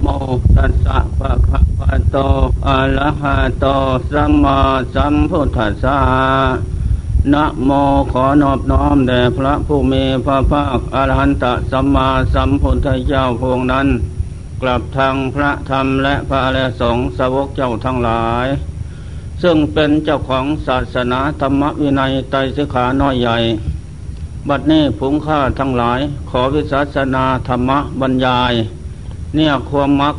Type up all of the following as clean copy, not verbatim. โมตัสสะภะคะวะโตอะระหะโตสัมมาสัมพุทธัสสะนะโมขอนอบน้อมแด่พระผู้มีพระภาคอรหันตสัมมาสัมพุทธเจ้าพวกนั้นกลับทางพระธรรมและพระอริยสงฆ์สาวกเจ้าทั้งหลายซึ่งเป็นเจ้าของศาสนาธรรมวินัยไตรสิกขาน้อยใหญ่บัดนี้ผงข้าทั้งหลายขอวิศาสนาธรรมบรรยายเนี่ยความมัก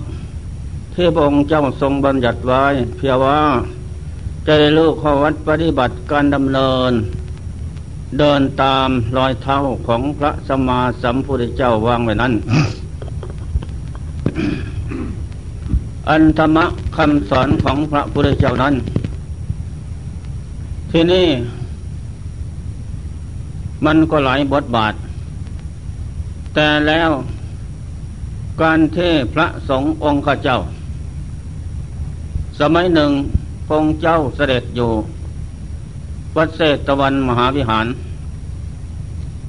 ที่พระองค์เจ้าทรงบัญญัติไว้เพียงว่าใจรู้ข้อวัดปฏิบัติการดำเนินเดินตามรอยเท้าของพระสัมมาสัมพุทธเจ้าวางไว้นั้น อันธรรมะคำสอนของพระพุทธเจ้านั้นที่นี่มันก็หลายบทบาทแต่แล้วการเทศพระสงฆ์องค์ข้าเจ้าสมัยหนึ่งพระองค์เจ้าเสด็จอยู่วัดเศตวันมหาวิหาร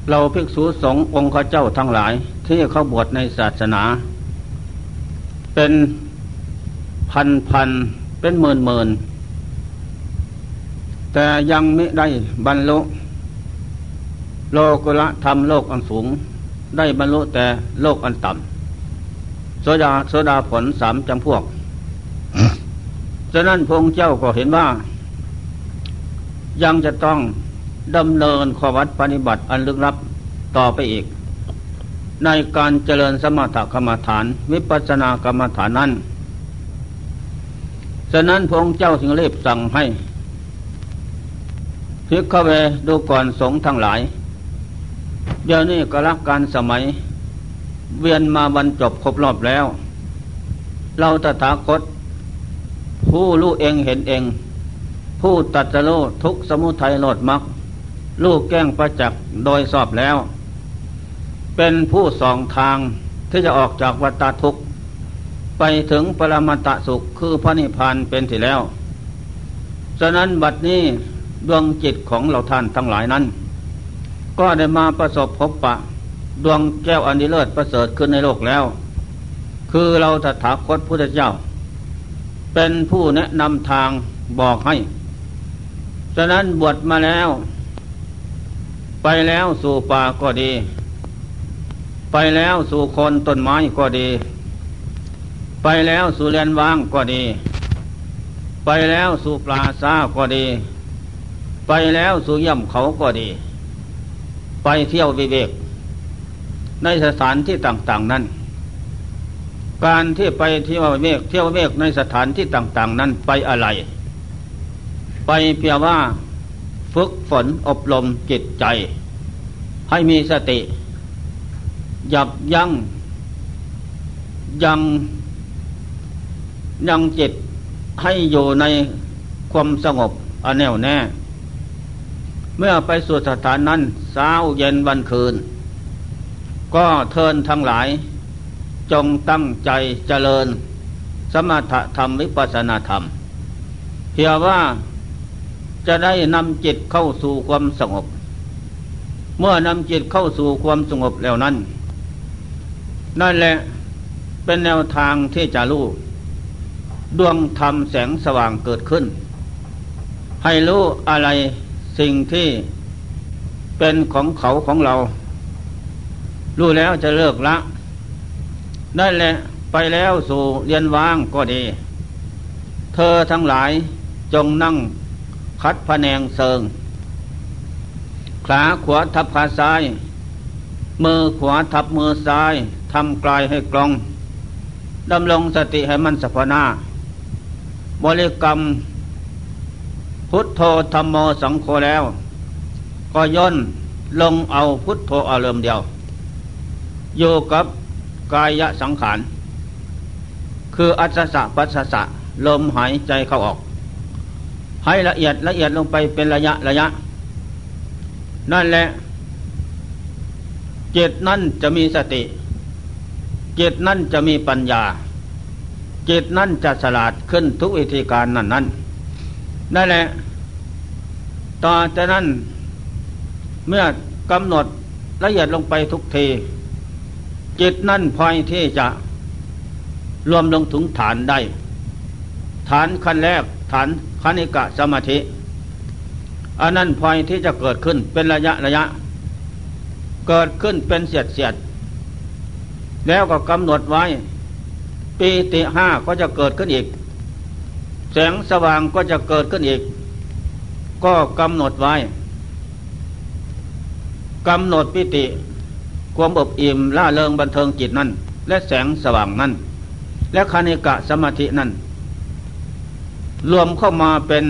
เราภิกษุสงฆ์องค์ข้าเจ้าทั้งหลายที่เข้าบวชในศาสนาเป็นพันเป็นหมื่นแต่ยังไม่ได้บรรลุโลกุตระธรรมโลกอันสูงได้บรรลุแต่โลกอันต่ำโสดาผล3จำพวก ฉะนั้นพระองค์เจ้าก็เห็นว่ายังจะต้องดำเนินข้อวัดปฏิบัติอันลึกลับต่อไปอีกในการเจริญสมถกรรมฐานวิปัสสนากรรมฐานนั้นฉะนั้นพระองค์เจ้าจึงรีบสั่งให้ภิกขเวดูก่อนสงฆ์ทั้งหลายเดี๋ยวนี้กาลการสมัยเวียนมาบรรจบครบรอบแล้วเราตถาคตผู้รู้เองเห็นเองผู้ตรัสรู้ทุกข์สมุทัยนิโรธมรรครู้แจ้งประจักษ์โดยสอบแล้วเป็นผู้ส่องทางที่จะออกจากวัฏฏทุกข์ไปถึงปรมัตตสุขคือพระนิพพานเป็นที่แล้วฉะนั้นบัดนี้ดวงจิตของเราท่านทั้งหลายนั้นก็ได้มาประสบพบปะดวงแก้วอันดีเลิศประเสริฐขึ้นในโลกแล้วคือเราตถาคตพุทธเจ้าเป็นผู้แนะนำทางบอกให้ฉะนั้นบวชมาแล้วไปแล้วสู่ป่าก็ดีไปแล้วสู่โคนต้นไม้ก็ดีไปแล้วสู่เรือนว่างก็ดีไปแล้วสู่ปราสาทก็ดีไปแล้วสู่ย่ำเขาก็ดีไปเที่ยววิเวกในสถานที่ต่างๆนั้นการที่ไปเที่ยวเมฆเที่ยวเมฆในสถานที่ต่างๆนั้นไปอะไรไปเพียงว่าฝึกฝนอบรมจิตใจให้มีสติยับยั้งจิตให้อยู่ในความสงบอันแน่วแน่เมื่อไปสู่สถานนั้นเช้าเย็นวันคืนก็เทินทั้งหลายจงตั้งใจเจริญสมถะธรรมวิปัสสนาธรรมเพื่อว่าจะได้นำจิตเข้าสู่ความสงบเมื่อนำจิตเข้าสู่ความสงบแล้วนั้นนั่นแหละเป็นแนวทางที่จะรู้ดวงธรรมแสงสว่างเกิดขึ้นให้รู้อะไรสิ่งที่เป็นของเขาของเรารู้แล้วจะเลิกละนั่นแหละไปแล้วสู่เรียนว่างก็ดีเธอทั้งหลายจงนั่งคัดพะแนงเซิงขาขวาทับขาซ้ายมือขวาทับมือซ้ายทำกลายให้กลองดำรงสติให้มันสัพพนาบริกรรมพุทโธธัมโมสังโฆแล้วก็ย่นลงเอาพุทโธอารมณ์เดียวโยกับกายสังขารคืออัสสะปัสสะลมหายใจเข้าออกให้ละเอียดลงไปเป็นระยะนั่นแหละจิตนั่นจะมีสติจิตนั่นจะมีปัญญาจิตนั่นจะฉลาดขึ้นทุกวิธีการนั้นนั่นแหละต่อจากนั้นเมื่อกำหนดละเอียดลงไปทุกทีจิตนั่นพลอยที่จะ รวมลงถึงฐานได้ฐานขั้นแรกฐานคณิกะสมาธิอันนั้นพอยที่จะเกิดขึ้นเป็นระยะระยะเกิดขึ้นเป็นเสียดเสียดแล้วก็กำหนดไว้ปีติห้าก็จะเกิดขึ้นอีกแสงสว่างก็จะเกิดขึ้นอีกก็กำหนดไว้กำหนดปีติความอบอิ่มล่าเริงบันเทิงจิตนั้นและแสงสว่างนั้นและคณิกะสมาธินั้นรวมเข้ามาเป็น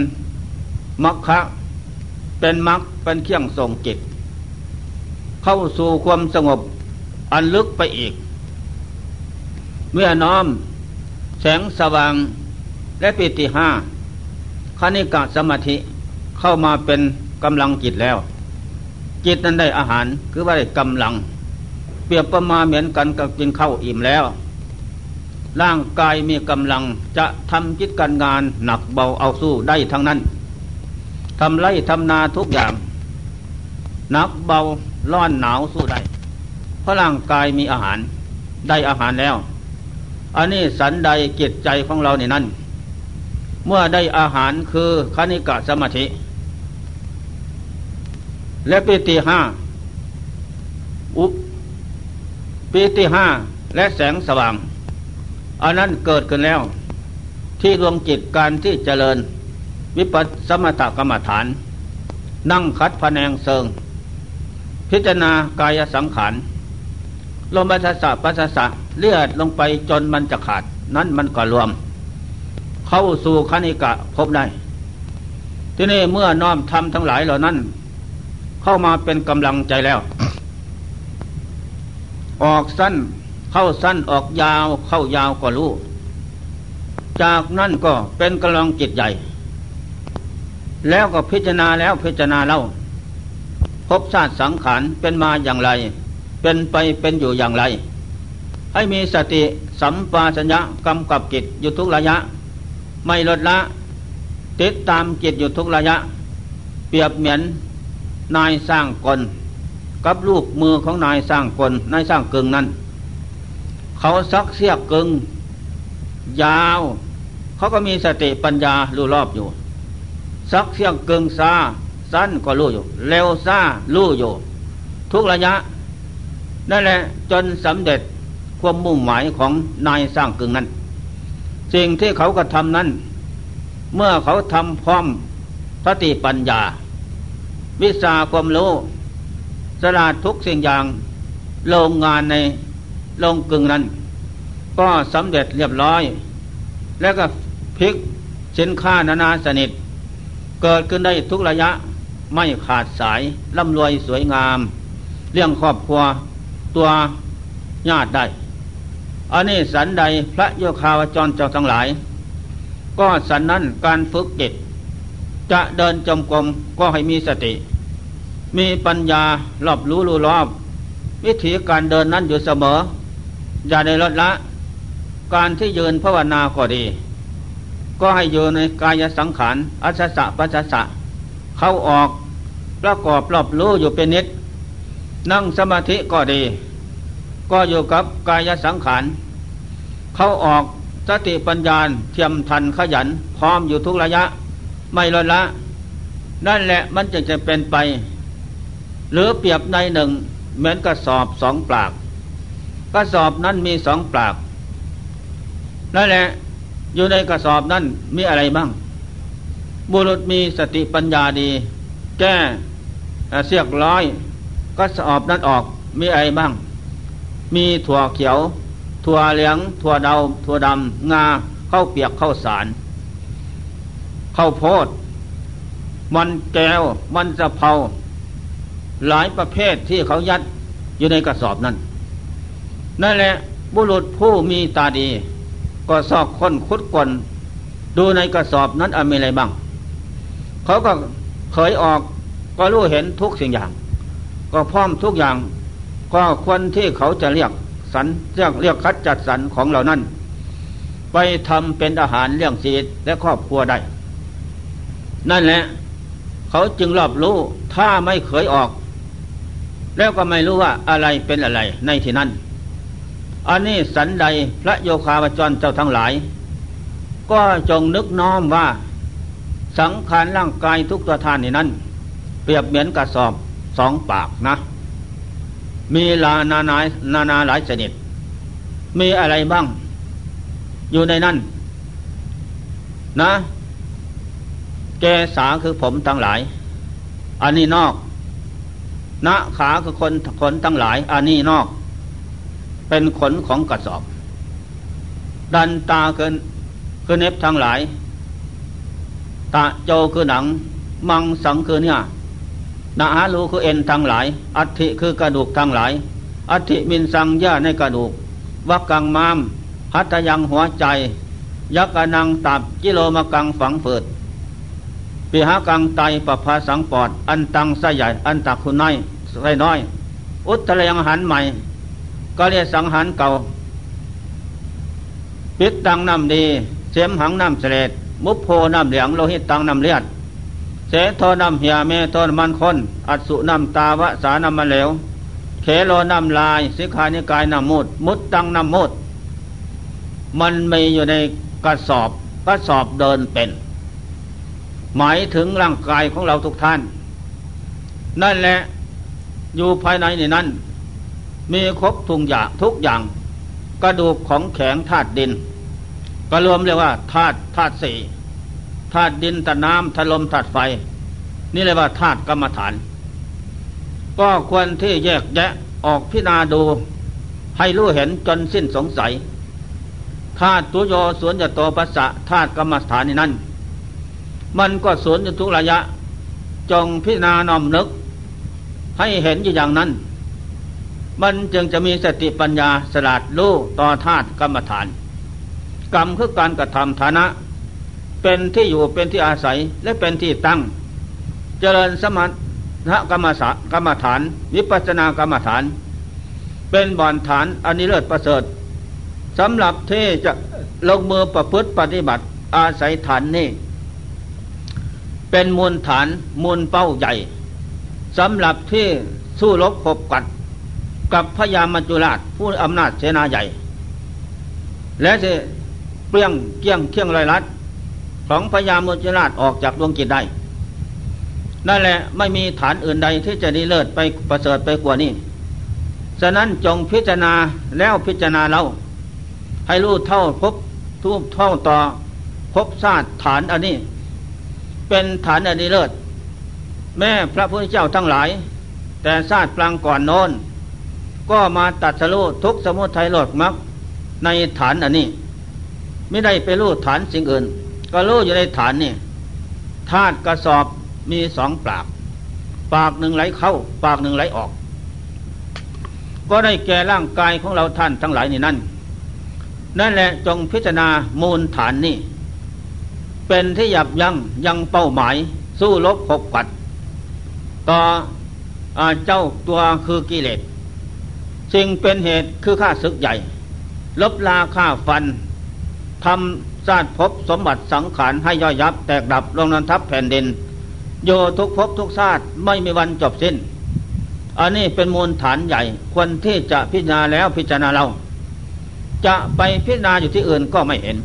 มรรคเป็นมรรคเป็นเครื่องส่งจิตเข้าสู่ความสงบอันลึกไปอีกเมื่อน้อมแสงสว่างและปิติห้าคณิกะสมาธิเข้ามาเป็นกำลังจิตแล้วจิตนั้นได้อาหารคือว่าได้กำลังเปรียบประมาณเหมือนกันกับกินข้าวอิ่มแล้วร่างกายมีกำลังจะทำกิจการงานหนักเบาเอาสู้ได้ทั้งนั้นทำไร่ทำนาทุกอย่างหนักเบาร้อนหนาวสู้ได้เพราะร่างกายมีอาหารได้อาหารแล้วอันนี้สันใดจิตใจของเราในนั้นเมื่อได้อาหารคือคณิกะสมาธิและปิติห้าปิติห้าและแสงสว่างอันนั้นเกิดขึ้นแล้วที่ดวงจิตการที่เจริญวิปัสสมถกรรมฐานนั่งคัดพะแนงเซิงพิจารณากายสังขารลมปัสสะปัสสะเลือดลงไปจนมันจะขาดนั้นมันก็รวมเข้าสู่คณิกะพบได้ที่นี่เมื่อน้อมธรรมทั้งหลายเหล่านั้นเข้ามาเป็นกำลังใจแล้วออกสั้นเข้าสั้นออกยาวเข้ายาวก็รู้จากนั้นก็เป็นกำลังจิตใหญ่แล้วก็พิจารณาแล้วพิจารณาเล่าภพชาติสังขารเป็นมาอย่างไรเป็นไปเป็นอยู่อย่างไรให้มีสติสัมปชัญญะกำกับจิตอยู่ทุกระยะไม่ลดละติดตามจิตอยู่ทุกระยะเปรียบเหมือนนายสร้างกลกับลูกมือของนายสร้างกลนายสร้างกึ่งนั้นเขาซักเสียกึ่งยาวเขาก็มีสติปัญญารู้รอบอยู่ซักเสียกึ่งสั้นก็รู้อยู่เร็วรู้อยู่ทุกระยะนั่นแหละจนสำเร็จความมุ่งหมายของนายสร้างกึ่งนั้นสิ่งที่เขากระทำนั้นเมื่อเขาทำพร้อมสติปัญญาวิชาความรู้สลาดทุกสิ่งอย่างโรงงานในโรงกึ่งนั้นก็สำเร็จเรียบร้อยแล้วก็พลิกสินค้านานาสนิทเกิดขึ้นได้ทุกระยะไม่ขาดสายร่ำรวยสวยงามเลี้ยงครอบครัวตัวญาติได้อันนี้สันใดพระโยคาวจรเจ้าทั้งหลายก็สันนั้นการฝึกจิตจะเดินจมกรมก็ให้มีสติมีปัญญารอบรู้รอบวิธีการเดินนั้นอยู่เสมออย่าได้ลดละการที่ยืนภาวนาก็ดีก็ให้อยู่ในกายสังขารอัสสะปัสสะเข้าออกประกอบรอบรู้อยู่เป็นนิดนั่งสมาธิก็ดีก็อยู่กับกายสังขารเข้าออกสติปัญญาเทียมทันขยันพร้อมอยู่ทุกระยะไม่ลดละนั่นแหละมันจะเป็นไปหรือเปรียบในหนึ่งเหมือนกระสอบสองปากกระสอบนั้นมีสองปากนั่นแหละอยู่ในกระสอบนั้นมีอะไรบ้างบุรุษมีสติปัญญาดีแก้เสียกร้อยกระสอบนั้นออกมีอะไรบ้างมีถั่วเขียวถั่วเหลืองถั่วดำถั่วดำงาข้าวเปียกข้าวสารข้าวโพดมันแก้วมันสะเพาหลายประเภทที่เขายัดอยู่ในกระสอบนั้นนั่นแหละบุรุษผู้มีตาดีก็ซอกค้นขุดกวนดูในกระสอบนั้นมีอะไรบ้างเขาก็เผยออกก็รู้เห็นทุกสิ่งอย่างก็พร้อมทุกอย่างก็คนที่เขาจะเรียกสรรเรียกคัดจัดสรรของเหล่านั้นไปทำเป็นอาหารเลี้ยงชีวิตและครอบครัวได้นั่นแหละเขาจึงรอบรู้ถ้าไม่เผยออกแล้วก็ไม่รู้ว่าอะไรเป็นอะไรในที่นั้น อันนี้สันใดพระโยคาวจรเจ้าทั้งหลายก็จงนึกน้อมว่าสังขารร่างกายทุกตัวทานในนั้นเปรียบเหมือนกระสอบสองปากนะมีลานานาหลายชนิดมีอะไรบ้างอยู่ในนั้นนะแกสาคือผมทั้งหลายอันนี้นอกนะขาคือขนทั้งหลายอันนี้นอกเป็นขนของกระสอบดันตาคือเน็บทั้งหลายตาโจคือหนังมังสังคือเนื้อนาฮารูคือเอ็นทั้งหลายอัฐิคือกระดูกทั้งหลายอัฐิมินสังย่าในกระดูกวักกังมามหัตถยังหัวใจยักกนังตับกิโลมกังฝังฝืดปิหากังไตปภาสังปอดอันตังไส้ใหญ่อันตักคุณน้อยไส้น้อยอุตตรยังหันใหม่ก็เรียกสังหารเก่าปิดตังน้ำดีเสมหังน้ำเสลดมุพโพน้ำเหลืองโลหิตตังน้ำเลือดเสโทน้ำเหี่ยเมโทน้ำมันข้นอัสุน้ำตาวะสาน้ำมันเหลวเขโลน้ำลายสิขานิกายน้ำมูดมุดตังน้ำมูดมันมีอยู่ในกระสอบเดินเป็นหมายถึงร่างกายของเราทุกท่านนั่นแหละอยู่ภายในนี่นั้นมีครบทุกอย่างกระดูกของแข็งธาตุดินก็รวมเรียกว่าธาตุสี่ธาตุดินธาตุน้ำธาตุลมธาตุไฟนี่เรียกว่าธาตุกรรมฐานก็ควรที่แยกแยะออกพิจารณาดูให้รู้เห็นจนสิ้นสงสัยธาตุตุโยสวนยโตปัสสะธาตุกรรมฐานนี่นั้นมันก็สวนอยู่ทุกระยะจงพิจารณาน้อมนึกให้เห็นอย่างนั้นมันจึงจะมีสติปัญญาสลัดรู้ต่อธาตุกรรมฐานกรรมคือการกระทำฐานะเป็นที่อยู่เป็นที่อาศัยและเป็นที่ตั้งเจริญสมถกรรมสะกรรมฐานวิปัสสนากรรมฐานเป็นบ่อนฐานอันนี้เลิศประเสริฐสำหรับที่จะลงมือประพฤติปฏิบัติอาศัยฐานนี้เป็นมูลฐานมูลเป้าใหญ่สำหรับที่สู้รบขบกัดกับพญามัจจุราชผู้อำนาจเสนาใหญ่และจะเปรี้ยงเกี้ยงเคี่ยงลอยลัดของพญามัจจุราชออกจากดวงจิตได้นั่นแหละไม่มีฐานอื่นใดที่จะดีเลิศไปประเสริฐไปกว่านี้ฉะนั้นจงพิจารณาแล้วพิจารณาเราให้รู้เท่าพบทุกเท่าต่อพบชาติฐานอันนี้เป็นฐานอันดีเลิศแม่พระพุทธเจ้าทั้งหลายแต่ชาติปรางก่อนโน้นก็มาตัดสรู้ทุกสมุทัยโลดมรรคในฐานอันนี้ไม่ได้ไปรู้ฐานสิ่งอื่นก็รู้อยู่ในฐานนี่ธาตุกระสอบมีสองปากปากหนึ่งไหลเข้าปากหนึ่งไหลออกก็ได้แก่ร่างกายของเราท่านทั้งหลายนี่นั่นแหละจงพิจารณามูลฐานนี่เป็นที่ยับยังเป้าหมายสู้รบขบขันต่อเจ้าตัวคือกิเลสสิ่งเป็นเหตุคือฆ่าศึกใหญ่ลบลาฆ่าฟันทำชาติภพสมบัติสังขารให้ย่อยยับแตกดับลงนันทับแผ่นดินโยทุกภพทุกชาติไม่มีวันจบสิ้นอันนี้เป็นมูลฐานใหญ่ควรที่จะพิจารณาแล้วพิจารณาเราจะไปพิจารณาอยู่ที่อื่นก็ไม่เห็น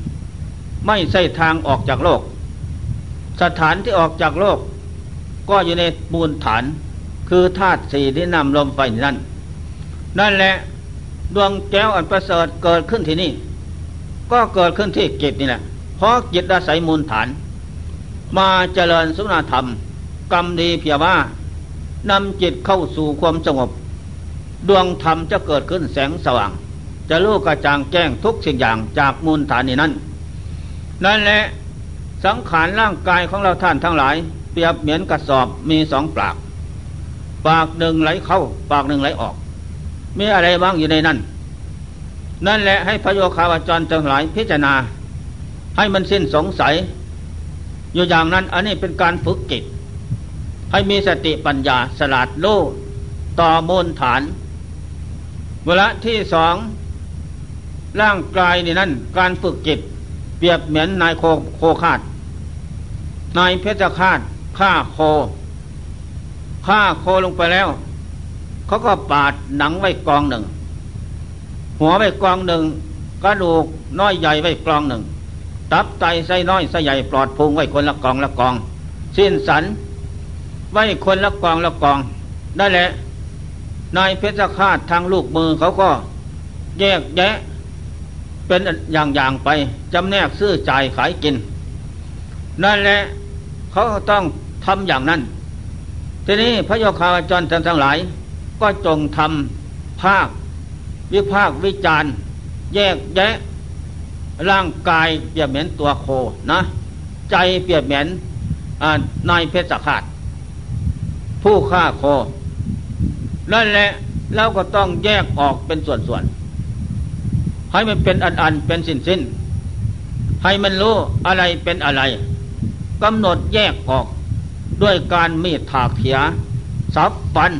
ไม่ใช่ทางออกจากโลกสถานที่ออกจากโลกก็อยู่ในมูลฐานคือธาตุสี่ดินน้ำลมไฟนั่นนั่นแหละดวงแก้วอันประเสริฐเกิดขึ้นที่นี่ก็เกิดขึ้นที่จิตนี่แหละเพราะจิตอาศัยมูลฐานมาเจริญสุนธรรมกรรมดีเพียว่านำจิตเข้าสู่ความสงบดวงธรรมจะเกิดขึ้นแสงสว่างจะรู้กระจ่างแจ้งทุกสิ่งอย่างจากมูลฐานนี่นั่นนั่นแหละสังขารร่างกายของเราท่านทั้งหลายเปรียบเหมือนกระสอบมีสองปากปากหนึ่งไหลเข้าปากหนึ่งไหลออกมีอะไรบ้างอยู่ในนั้นนั่นแหละให้พระโยคาวจรทั้งหลายพิจารณาให้มันสิ้นสงสัยอยู่อย่างนั้นอันนี้เป็นการฝึกจิตให้มีสติปัญญาสลัดโลต่อมูลฐานเวลาที่สองร่างกายนี่นั่นการฝึกจิตเปรียบเหมือนนายโคฆาตนายเพชฌฆาตฆ่าโคลงไปแล้วเขาก็ปาดหนังไว้กองหนึ่ง หัวไว้กล่องหนึ่งกระดูกน้อยใหญ่ไว้กล่องหนึ่งตับไตไส้น้อยไส้ใหญ่ปลอดพุงไว้คนละกล่องละกล่องสิ้นสันไว้คนละกล่องละกล่องได้แหละนายเพชฌฆาตทางลูกมือเขาก็แยกแยะเป็นอย่างๆไปจำแนกซื้อจ่ายขายกินนั่นแหละเขาต้องทำอย่างนั้นทีนี้พระโยคาวจรทั้งหลายก็จงทำภาควิภาควิจารณ์แยกแยะร่างกายเปรียบเหมือนตัวโคนะใจเปรียบเหมือนนายเพชฌฆาตผู้ฆ่าโคนั่นแหละเราก็ต้องแยกออกเป็นส่วนๆให้มันเป็นอันๆเป็นสิ้นๆให้มันรู้อะไรเป็นอะไรกำหนดแยกออกด้วยการมีดถากเถียสับฟัน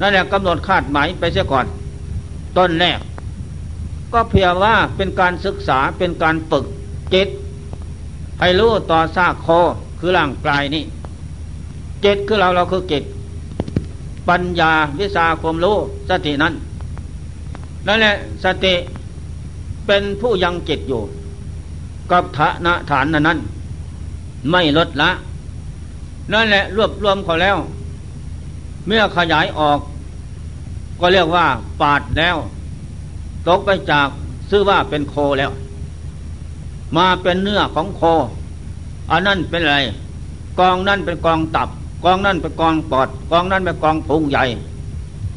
นั่นแหละกำหนดคาดหมายไปเสียก่อนต้นแรกก็เพียงว่าเป็นการศึกษาเป็นการฝึกจิตให้รู้ต่อซากโคคือร่างกายนี้จิตคือเราคือจิตปัญญาวิชาความรู้สตินั้นนั่นแหละสติเป็นผู้ยังจิตอยู่กับฐานะฐานนั้นไม่ลดละนั่นแหละรวบรวมเขาแล้วเมื่อขยายออกก็เรียกว่าปาดแล้วตกไปจากชื่อว่าเป็นโคแล้วมาเป็นเนื้อของโคอันนั้นเป็นอะไรกองนั้นเป็นกองตับกองนั้นเป็นกองปอดกองนั้นเป็นกองพุงใหญ่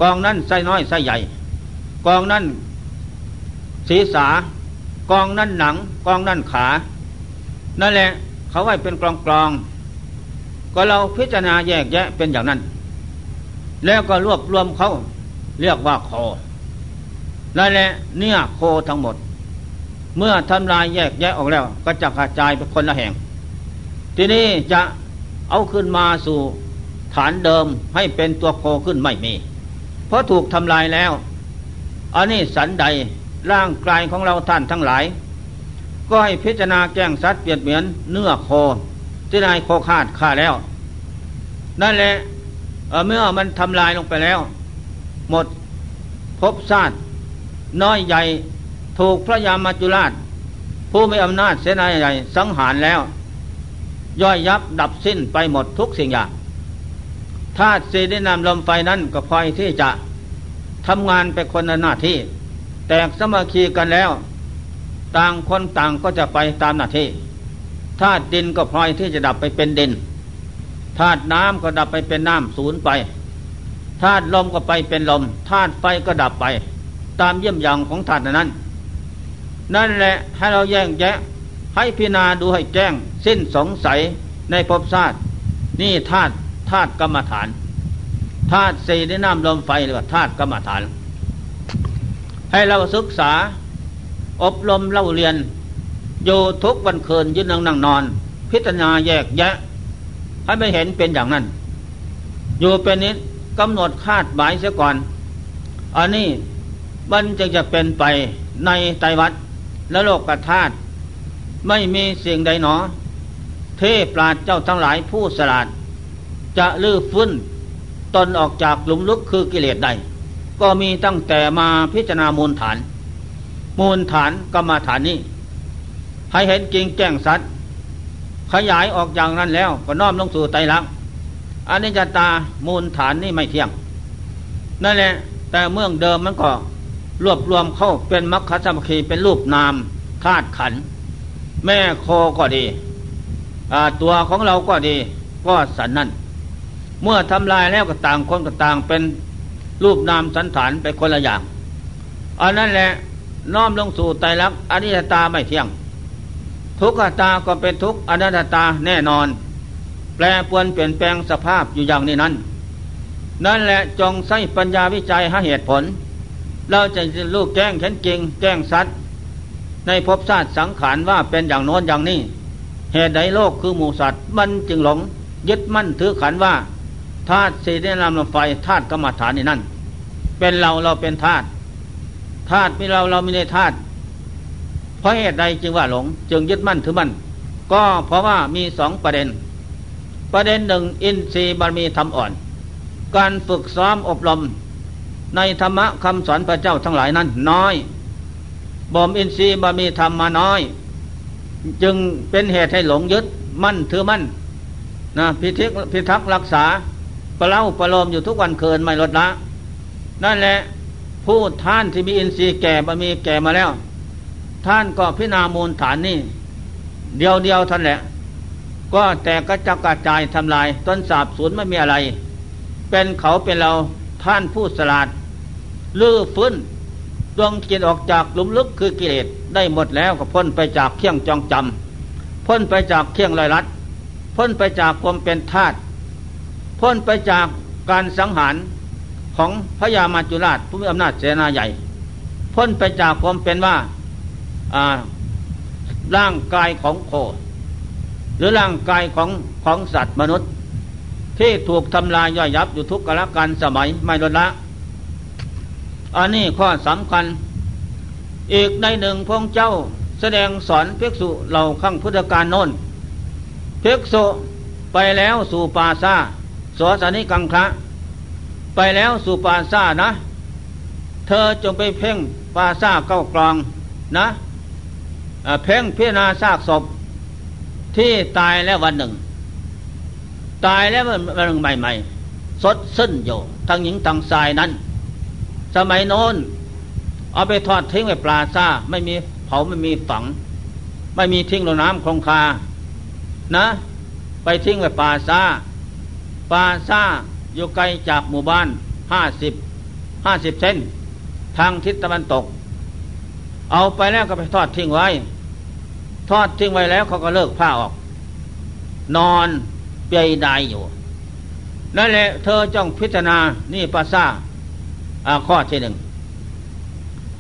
กองนั้นไส้น้อยไส้ใหญ่กองนั้นศีรษะกองนั้นหนังกองนั้นขานั่นแหละเขาไว้เป็นกองๆก็เราพิจารณาแยกแยะเป็นอย่างนั้นแล้วก็รวบรวมเขาเรียกว่าโคนั่นแหละเนื้อโคทั้งหมดเมื่อทำลายแยกแยะออกแล้วก็จะกระจายไปคนละแห่งทีนี้จะเอาขึ้นมาสู่ฐานเดิมให้เป็นตัวโคขึ้นไม่มีเพราะถูกทำลายแล้วอันนี้สันใดร่างกายของเราท่านทั้งหลายก็ให้พิจารณาแจ้งสัตว์เปรียบเหมือนเนื้อโคที่นายโคฆาตฆ่าแล้วนั่นแหละเมื่อมันทำลายลงไปแล้วหมดภพชาติน้อยใหญ่ถูกพระยามัจจุราชผู้มีอำนาจเสนาใหญ่สังหารแล้วย่อยยับดับสิ้นไปหมดทุกสิ่งอย่างธาตุสี่ดินน้ำลมไฟนั้นก็พลอยที่จะทำงานไปคนละหน้าที่แตกสามัคคีกันแล้วต่างคนต่างก็จะไปตามหน้าที่ธาตุดินก็พลอยที่จะดับไปเป็นดินธาตุน้ำก็ดับไปเป็นน้ำสูญไปธาตุลมก็ไปเป็นลมธาตุไฟก็ดับไปตามเยี่ยมอย่างของธาตุนั้นนั่นแหละให้เราแยกแยะให้พิจารณาดูให้แจ้งสิ้นสงสัยในภพชาตินี่ธาตุกรรมฐานธาตุสี่ดินน้ำลมไฟหรือว่าธาตุกรรมฐานให้เราศึกษาอบรมเล่าเรียนอยู่ทุกวันคืนยืนนั่งนอนพิจารณาแยกแยะให้ไม่เห็นเป็นอย่างนั้นอยู่เป็นนิดกำหนดคาดหมายเสียก่อนอันนี้มันจึงจะเป็นไปในไตรวัฏและโลกธาตุไม่มีสิ่งใดหนอเทพปราชญ์เจ้าทั้งหลายผู้สลาดจะลื้อฟื้นตนออกจากหลุมลึกคือกิเลสใดก็มีตั้งแต่มาพิจารณามูลฐานกรรมฐานนี้ให้เห็นจริงแจ้งสัตว์ขยายออกอย่างนั้นแล้วก็น้อมลงสู่ไตรลักษณ์อนิจจตามูลฐานนี่ไม่เที่ยงนั่นแหละแต่เมืองเดิมมันก็รวบรวมเข้าเป็นมรรคสามัคคีเป็นรูปนามธาตุขันธ์แม่โคก็ดีตัวของเราก็ดีก็สันนั่นเมื่อทำลายแล้วก็ต่างคนก็ต่างเป็นรูปนามสันฐานไปคนละอย่างอันนั้นแหละน้อมลงสู่ไตรลักษณ์อนิจจตาไม่เที่ยงทุกขตาก็เป็นทุกข์อนัตตาแน่นอนแปรปรวนเปลี่ยนแปลงสภาพอยู่อย่างนี้นั้นนั่นแหละจงใช้ปัญญาวิจัยหาเหตุผลเราจะรู้แจ้งเห็นจริงแจ้งสัตว์ในภพชาติสังขารว่าเป็นอย่างโน้นอย่างนี้เหตุใดโลกคือหมู่สัตว์มันจึงหลงยึดมั่นถือขันว่าธาตุสี่ดินน้ำลมไฟธาตุกรรมฐานนี่นั่นเป็นเราเป็นธาตุมีเรามีในธาตุเพราะเหตุใดจึงว่าหลงจึงยึดมั่นถือมั่นก็เพราะว่ามีสองประเด็นหนึ่งอินทรีย์บารมีทำอ่อนการฝึกซ้อมอบรม ในธรรมะคำสอนพระเจ้าทั้งหลายนั้นน้อยบ่มอินทรีย์บ่มีธรรมมาน้อยจึงเป็นเหตุให้หลงยึดมั่นถือมั่นนะพิทักษ์รักษาประเล่าประโลมอยู่ทุกวันคืนไม่ลดละนั่นแหละผู้ท่านที่มีอินทรีย์แก่บ่มีแก่มาแล้วท่านก็พิจารณามูลฐานนี่เดียวท่านแหละก็แต่กระจัดกระจายทำลายต้นสาบสูญไม่มีอะไรเป็นเขาเป็นเราท่านผู้สลัดลื้อฟื้นดวงจิตออกจากหลุมลึกคือกิเลสได้หมดแล้วก็พ้นไปจากเครื่องจองจำพ้นไปจากเครื่องลอยลัดพ้นไปจากความเป็นธาตุพ้นไปจากการสังหารของพญามัจจุราชผู้มีอำนาจเสนาใหญ่พ้นไปจากความเป็นว่าร่างกายของโคหรือร่างกายของสัตว์มนุษย์ที่ถูกทำลายย่อยยับอยู่ทุกกาลการสมัยไม่ลดละอันนี้ข้อสำคัญอีกในหนึ่งพระองค์เจ้าแสดงสอนภิกษุเหล่าครั้งพุทธกาลโน้นภิกษุไปแล้วสู่ป่าซ่าโสสนิกังคะไปแล้วสู่ป่าซ่านะเธอจงไปเพ่งป่าซ่าเก้ากลองนะเพ่งพิจารณาซากศพที่ตายแล้ววันหนึ่งตายแล้ววันหนึ่งใหม่ๆสดซึ้นอยู่ทั้งหญิงทั้งชายนั้นสมัยโน้นเอาไปทอดทิ้งไว้ปลาซ่าไม่มีเผาไม่มีฝังไม่มีทิ้งลงน้ำคลองคานะไปทิ้งไว้ปลาซ่าปลาซ่าอยู่ไกลจากหมู่บ้าน50เซนทางทิศตะวันตกเอาไปแล้วก็ไปทอดทิ้งไว้แล้วเขาก็เลิกผ้าออกนอนเปยดายอยู่นั่นแหละเธอจ้องพิจารณานี่ปลาซ่าข้อที่หนึ่ง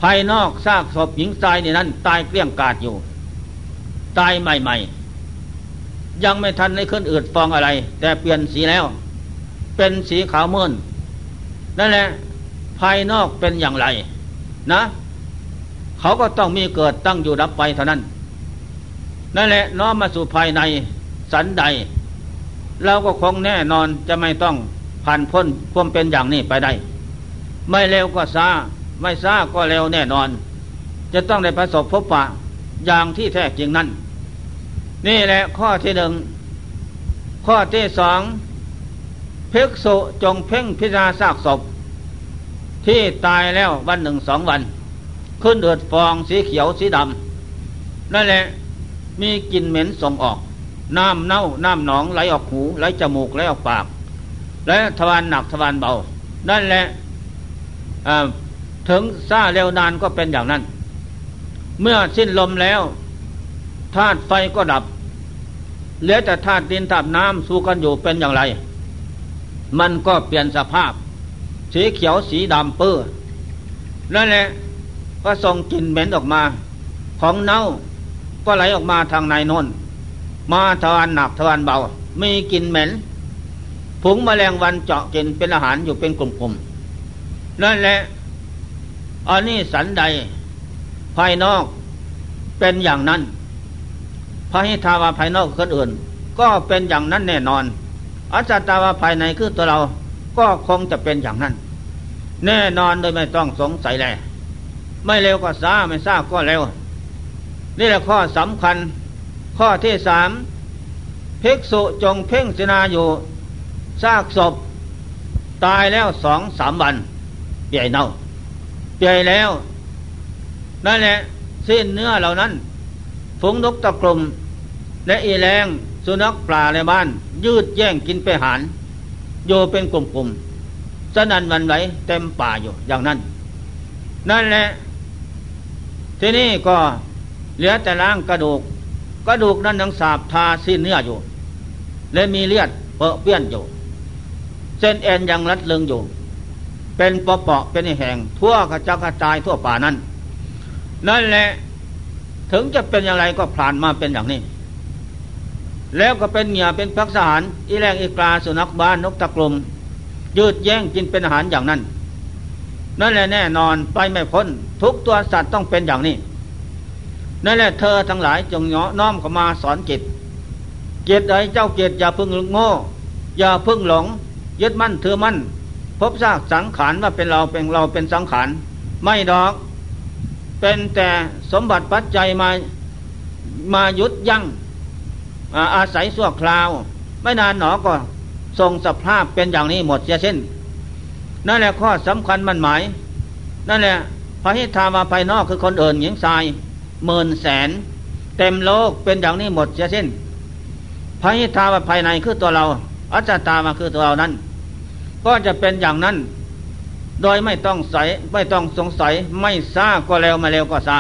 ภายนอกซากศพหญิงชายนี่นั้นตายเกลี้ยงกาดอยู่ตายใหม่ๆยังไม่ทันได้ขึ้นอืดฟองอะไรแต่เปลี่ยนสีแล้วเป็นสีขาวมืนนั่นแหละภายนอกเป็นอย่างไรนะเขาก็ต้องมีเกิดตั้งอยู่ดับไปเท่านั้นนั่นแหละน้อมมาสู่ภายในสันใดเราก็คงแน่นอนจะไม่ต้องผ่านพ้นความเป็นอย่างนี้ไปได้ไม่เร็วก็ช้าไม่ช้าก็เร็วแน่นอนจะต้องได้ประสบพบปะอย่างที่แท้จริงนั้นนี่แหละข้อที่หนึ่งข้อที่สองภิกษุจงเพ่งพิจารณาซากศพที่ตายแล้ววันหนึ่งสองวันขึ้นอืดฟองสีเขียวสีดำนั่นแหละมีกลิ่นเหม็นส่งออกน้ำเน่าน้ำหนองไหลออกหูไหลจมูกไหลออกปากและทวารหนักทวารเบานั่นแหละถึงซ่าเร็วนานก็เป็นอย่างนั้นเมื่อสิ้นลมแล้วธาตุไฟก็ดับเหลือแต่ธาตุดินธาตุน้ำสู้กันอยู่เป็นอย่างไรมันก็เปลี่ยนสภาพสีเขียวสีดำเปื้อนั่นแหละก็ส่งกลิ่นเหม็นออกมาของเน่าก็ไหลออกมาทางในนนมาทวารหนักทวารเบามีกลิ่นเหม็นผงแมลงวันเจาะกินเป็นอาหารอยู่เป็นกลุ่มๆนั่นแหละอันนี้สันใดภายนอกเป็นอย่างนั้นพหิทาวาภายนอกคนอื่นก็เป็นอย่างนั้นแน่นอนอัจฉตาวาภายในคือตัวเราก็คงจะเป็นอย่างนั้นแน่นอนโดยไม่ต้องสงสัยแลไม่เร็วก็ช้าไม่ช้าก็เร็วนี่แหละข้อสำคัญข้อที่สามภิกษุจงเพ่งพิจารณาอยู่ซากศพตายแล้ว 2-3 วันเปื่อยเน่าเปื่อยแล้วนั่นแหละสิ้นเนื้อเหล่านั้นฝูงนกตะกรุมและอีแรงสุนัขปลาในบ้านยืดแย่งกินไปหารโยเป็นกลุ่มๆสนั่นหวั่นไหวเต็มป่าอยู่อย่างนั้นนั่นแหละทีนี้ก็เหลือแต่ร่างกระดูกนั้นยังสาบทาสิ้นเนื้ออยู่และมีเลือดเปรอะเปื้อนอยู่เส้นเอ็นยังรัดลึงอยู่เป็นเปาะๆเป็นแห่งทั่วกระจัดกระจายทั่วป่านั้นนั่นแหละถึงจะเป็นอย่างไรก็ผ่านมาเป็นอย่างนี้แล้วก็เป็นเหยื่อเป็นพักสหารอีแรงอีกลาสุนัขบ้านนกตะกรุมยืดแย่งกินเป็นอาหารอย่างนั้นนั่นแหละแน่นอนไปไม่พ้นทุกตัวสัตว์ต้องเป็นอย่างนี้นั่นแหละเธอทั้งหลายจงน้อมเข้ามาสอนจิตเกียรติใดเจ้าเกียรติอย่าพึ่งโง่อย่าพึ่งหลงยึดมั่นถือมั่น ภพซากสังขารว่าเป็นเราเป็นสังขารไม่ดอกเป็นแต่สมบัติปัจจัยมายุดยั้งอาศัยชั่วคราวไม่นานหนอก็ทรงสภาพเป็นอย่างนี้หมดเสียสิ้นนั่นแหละข้อสำคัญมันหมายนั่นแหละพระหิทธามาภายนอกคือคนอื่นหญิงชายหมื่นแสนเต็มโลกเป็นอย่างนี้หมดเสียสิ้นพระหิทธามาภายในคือตัวเราอัจฉตามาคือตัวเรานั้นก็จะเป็นอย่างนั้นโดยไม่ต้องสงสัยไม่ซาก็เร็วมาเร็วก็ซา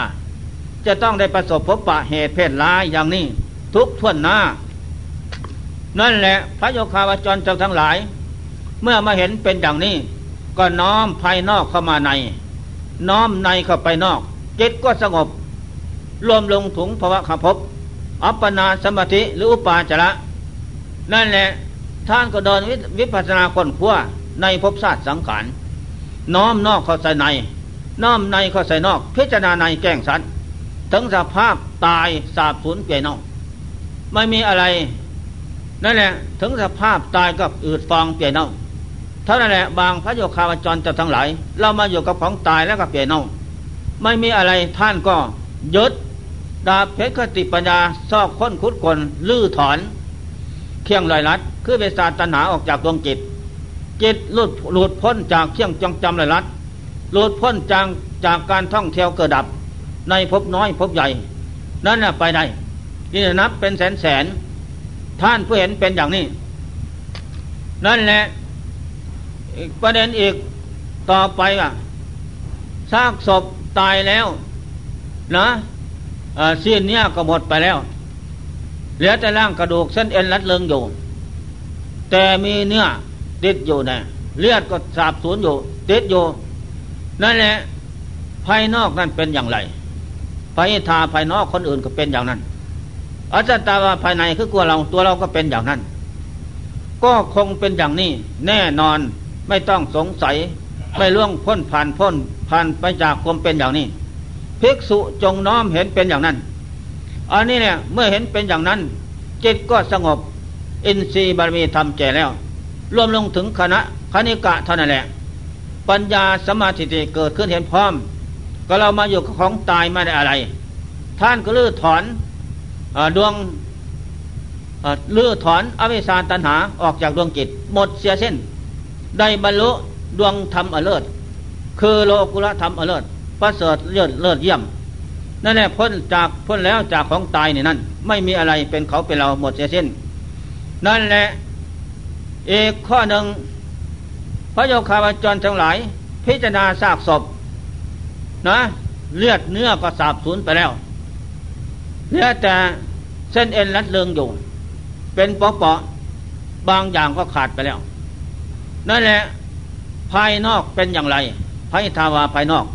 จะต้องได้ประสบพบปะเหตุเพศร้ายอย่างนี้ทุกท่วนหน้านั่นแหละพระโยคาวจรเจ้าทั้งหลายเมื่อมาเห็นเป็นอย่างนี้ก็น้อมภายนอกเข้ามาในน้อมในเข้าไปนอกจิตก็สงบรวมลงถึงภวคภพอัปปนาสมาธิหรืออุปาจระนั่นแหละท่านก็เดินวิปัสสนาค้นคว้าในภพชาติสังขารน้อมนอกเข้าใส่ในน้อมในเข้าใส่นอกพิจารณาในแก้งสัตว์ถึงสภาพตายสาบสูญเปลี่ยนเน่าไม่มีอะไรนั่นแหละถึงสภาพตายก็อืดฟองเปลี่ยนเน่าเท่านั้นแหละบางพระโยคาวจรจะทั้งหลายเรามาอยู่กับของตายแล้วก็เปลี่ยนเน่าไม่มีอะไรท่านก็ยึดดาบเพชรคติปัญญาซอกค้นขุดกลลื้อถอนเคี่ยงลอยลัดคือเวสาตัณหาออกจากดวงจิตจิตหลุดพ้นจากเคี่ยงจองจำลอยลัดหลุดพ้นจากการท่องเที่ยวเกิดดับในภพน้อยภพใหญ่นั่นแหละไปได้นี่นับเป็นแสนแสนท่านผู้เห็นเป็นอย่างนี้นั่นแหละประเด็นอีกต่อไปว่าซากศพตายแล้วนะสิ้นเนี่ยก็หมดไปแล้วเหลือแต่ร่างกระดูกเส้นเอ็นรัดเริงอยู่แต่มีเนื้อติดอยู่นะเลือดก็สาบสูญอยู่ติดอยู่นั่นแหละภายนอกนั่นเป็นอย่างไรภายทาภายนอกคนอื่นก็เป็นอย่างนั้นอัจฉตาว่าภายในคือตัวเราก็เป็นอย่างนั้นก็คงเป็นอย่างนี้แน่นอนไม่ต้องสงสัยไม่ล่วงพ้นผ่านไปจากความเป็นอย่างนี้ภิกษุจงน้อมเห็นเป็นอย่างนั้นอันนี้เนี่ยเมื่อเห็นเป็นอย่างนั้นจิตก็สงบอินทรีย์บารมีธรรมแก่แล้วรวมลงถึงคณะคณิกะเท่านั้นแหละปัญญาสมาธิเกิดขึ้นเห็นพร้อมก็เรามาอยู่ของตายไม่ได้อะไรท่านก็ลื้อถอนดวงลื้อถอนอวิชชาตัณหาออกจากดวงจิตหมดเสียสิ้นได้บรรลุดวงธรรมอเลิศคือโลกุระธรรมอเลิศประเสริฐเลิศเยี่ยมนั่นแหละพ้นแล้วจากของตายนี่นั่นไม่มีอะไรเป็นเขาเป็นเราหมดเสียสิ้นนั่นแหละอีกข้อหนึ่งพระโยคาวจรทั้งหลายพิจารณาซากศพนะเลือดเนื้อก็สาบสูญไปแล้วเหลือแต่เส้นเอ็นรัดเริงอยู่เป็นเปาะๆบางอย่างก็ขาดไปแล้วนั่นแหละภายนอกเป็นอย่างไรพระอิทธาวาภายนอก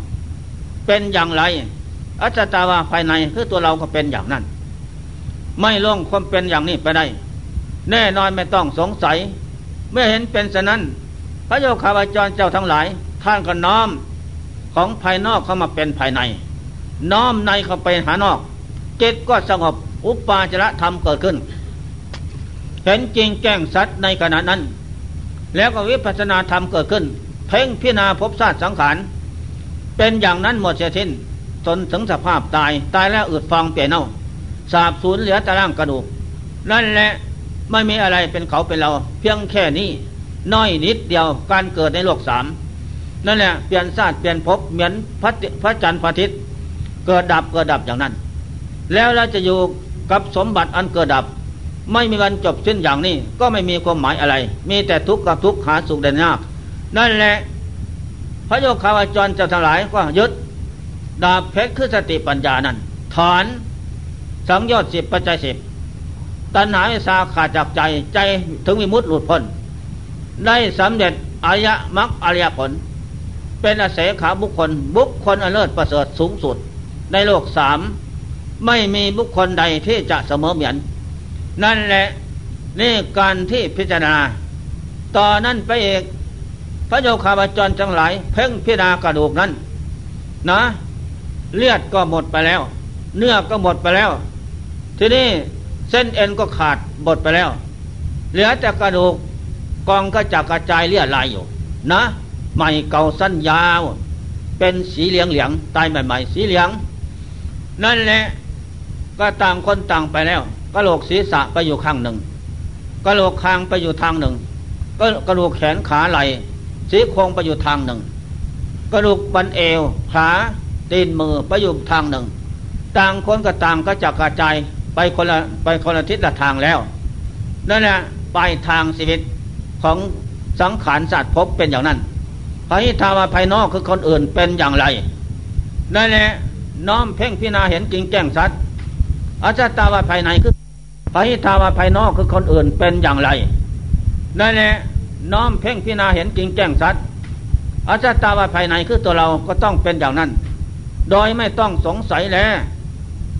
เป็นอย่างไรอัจฉตาวาภายในคือตัวเราก็เป็นอย่างนั้นไม่ล่วงความเป็นอย่างนี้ไปได้แน่นอนไม่ต้องสงสัยเมื่อเห็นเป็นฉะนั้นพระโยคาวจรเจ้าทั้งหลายท่านก็น้อมของภายนอกเข้ามาเป็นภายในน้อมในเข้าไปหานอกจิตก็สงบอุปาจารธรรมเกิดขึ้นเห็นจริงแจ้งสัตว์ในขณะนั้นแล้วก็วิปัสสนาธรรมเกิดขึ้นเพ่งพิจารณาภพชาติสังขารเป็นอย่างนั้นหมดเสียสิ้นจนถึงสภาพตายแล้วอืดฟองเปลี่ยนเน่าสาบสูญเหลือแต่ร่างกระดูกนั่นแหละไม่มีอะไรเป็นเขาเป็นเราเพียงแค่นี้น้อยนิดเดียวการเกิดในโลกสามนั่นแหละเปลี่ยนชาติเปลี่ยนภพเหมือนพระจันทร์พระอาทิตย์เกิดดับอย่างนั้นแล้วเราจะอยู่กับสมบัติอันเกิดดับไม่มีวันจบสิ้นอย่างนี้ก็ไม่มีความหมายอะไรมีแต่ทุกข์กับทุกข์หาสุขได้ยากนั่นแหละพระโยคาวจรเจ้าทั้งหลายก็ยึดดาบเพชรคือสติปัญญานั้นถอนสังโยชน์10ปัจจัย10ตัณหาวิสาขาดจากใจถึงวิมุตติหลุดพ้นได้สำเร็จอริยมรรคอริยผลเป็นอเสขาบุคคลอันเลิศประเสริฐสูงสุดในโลกสามไม่มีบุคคลใดที่จะเสมอเหมือนนั่นแหละนี่การที่พิจารณาต่อนนั้นไปเอกพระโยคาวจรทั้งหลายเพ่งพิจารณากระดูกนั้นนะเลือดก็หมดไปแล้วเนื้อก็หมดไปแล้วทีนี้เส้นเอ็นก็ขาดหมดไปแล้วเหลือแต่กระดูกกองก็จักกระจายเลือดลายอยู่ นะใหม่เก่าสั้นยาวเป็นสีเหลืองเหลืองตายใหม่ๆสีเหลืองนั่นแหละก็ต่างคนต่างไปแล้วกระโหลกศีรษะไปอยู่ข้างหนึ่งกระโหลกคางไปอยู่ทางหนึ่งกระดูกแขนขาไหล่ซี่โครงไปอยู่ทางหนึ่งกระดูกบั้นเอวขาตีนมือไปอยู่ทางหนึ่งต่างคนก็ต่างก็จะกระจายไปคนละทิศละทางแล้วนั่นแหละปลายทางชีวิตของสังขารสัตว์พบเป็นอย่างนั้นพระนิทาวาภายนอกคือคนอื่นเป็นอย่างไรนั่นแหละน้อมเพ่งพิจารณาเห็นจริงแจ้งชัดอัจฉตาวาภายในคือพระนิทาวาภายนอกคือคนอื่นเป็นอย่างไรนั่นแหละน้อมเพ่งพิจารณาเห็นจริงแจ้งชัดอัจฉตาวาภายในคือตัวเราก็ต้องเป็นอย่างนั้นโดยไม่ต้องสงสัยแล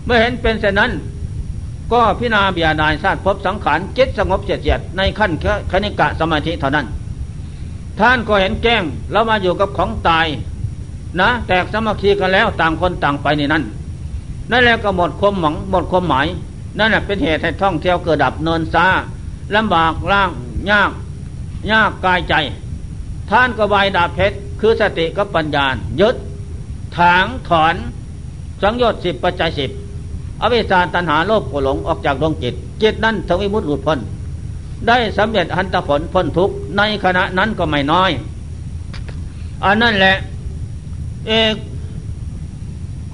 เมื่อเห็นเป็นเช่นนั้นก็พิจารณาเบียดายชาติพบสังขารจิตสงบเฉียดๆในขั้นคณิกะสมาธิเท่านั้นท่านก็เห็นแจ้งแล้วมาอยู่กับของตายนะแตกสามัคคีกันแล้วต่างคนต่างไปในนั้นนั่นแหละก็หมดความหวังหมดความหมายนั่นแหละเป็นเหตุให้ท่องเที่ยวเกิดดับเนินซาลำบากร่างยากกายใจท่านก็ใบดาบเพชรคือสติกับปัญญายึดถางถอนสังโยชน์10ปัจจัย10อวิชชาตัณหาโลภโกรธหลงออกจากดวงจิตจิตนั้นถึงวิมุตติหลุดพ้นได้สำเร็จอรหันตผลพ้นทุกข์ในขณะนั้นก็ไม่น้อยอันนั่นแหละ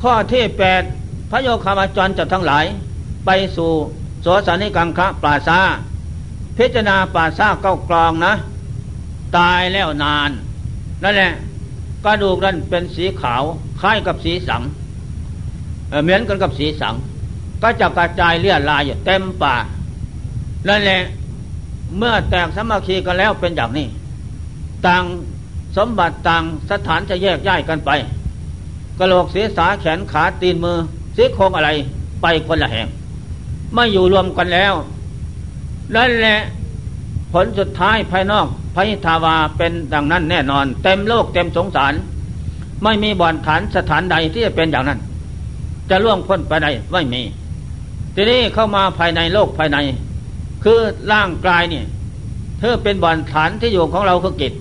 ข้อที่8พระโยคาวาจรจัดทั้งหลายไปสู่โสสานิกังคะปราสาพิจารณาปราสาเก้ากรองนะตายแล้วนานนั่นแหละกระดูกนั้นเป็นสีขาวคล้ายกับสีสังเหมือนกันกับสีสังก็จะกระจายเลี่ยลายอยู่เต็มป่านั่นแหละเมื่อแตกสามัคคีกันแล้วเป็นอย่างนี้ต่างสมบัติต่างสถานจะแยกย้ายกันไปกระโหลกศีรษะแขนขาตีนมือซี่โครงอะไรไปคนละแห่งไม่อยู่รวมกันแล้วนั่นแหละผลสุดท้ายภายนอกพหิทาวาเป็นดังนั้นแน่นอนเต็มโลกเต็มสงสารไม่มีบ่อนฐานสถานใดที่จะเป็นอย่างนั้นจะล่วงพ้นไปได้ไม่มีทีนี้เข้ามาภายในโลกภายในคือร่างกายเนี่ยเธอเป็นบ่อนฐานที่อยู่ของเราคือกิจ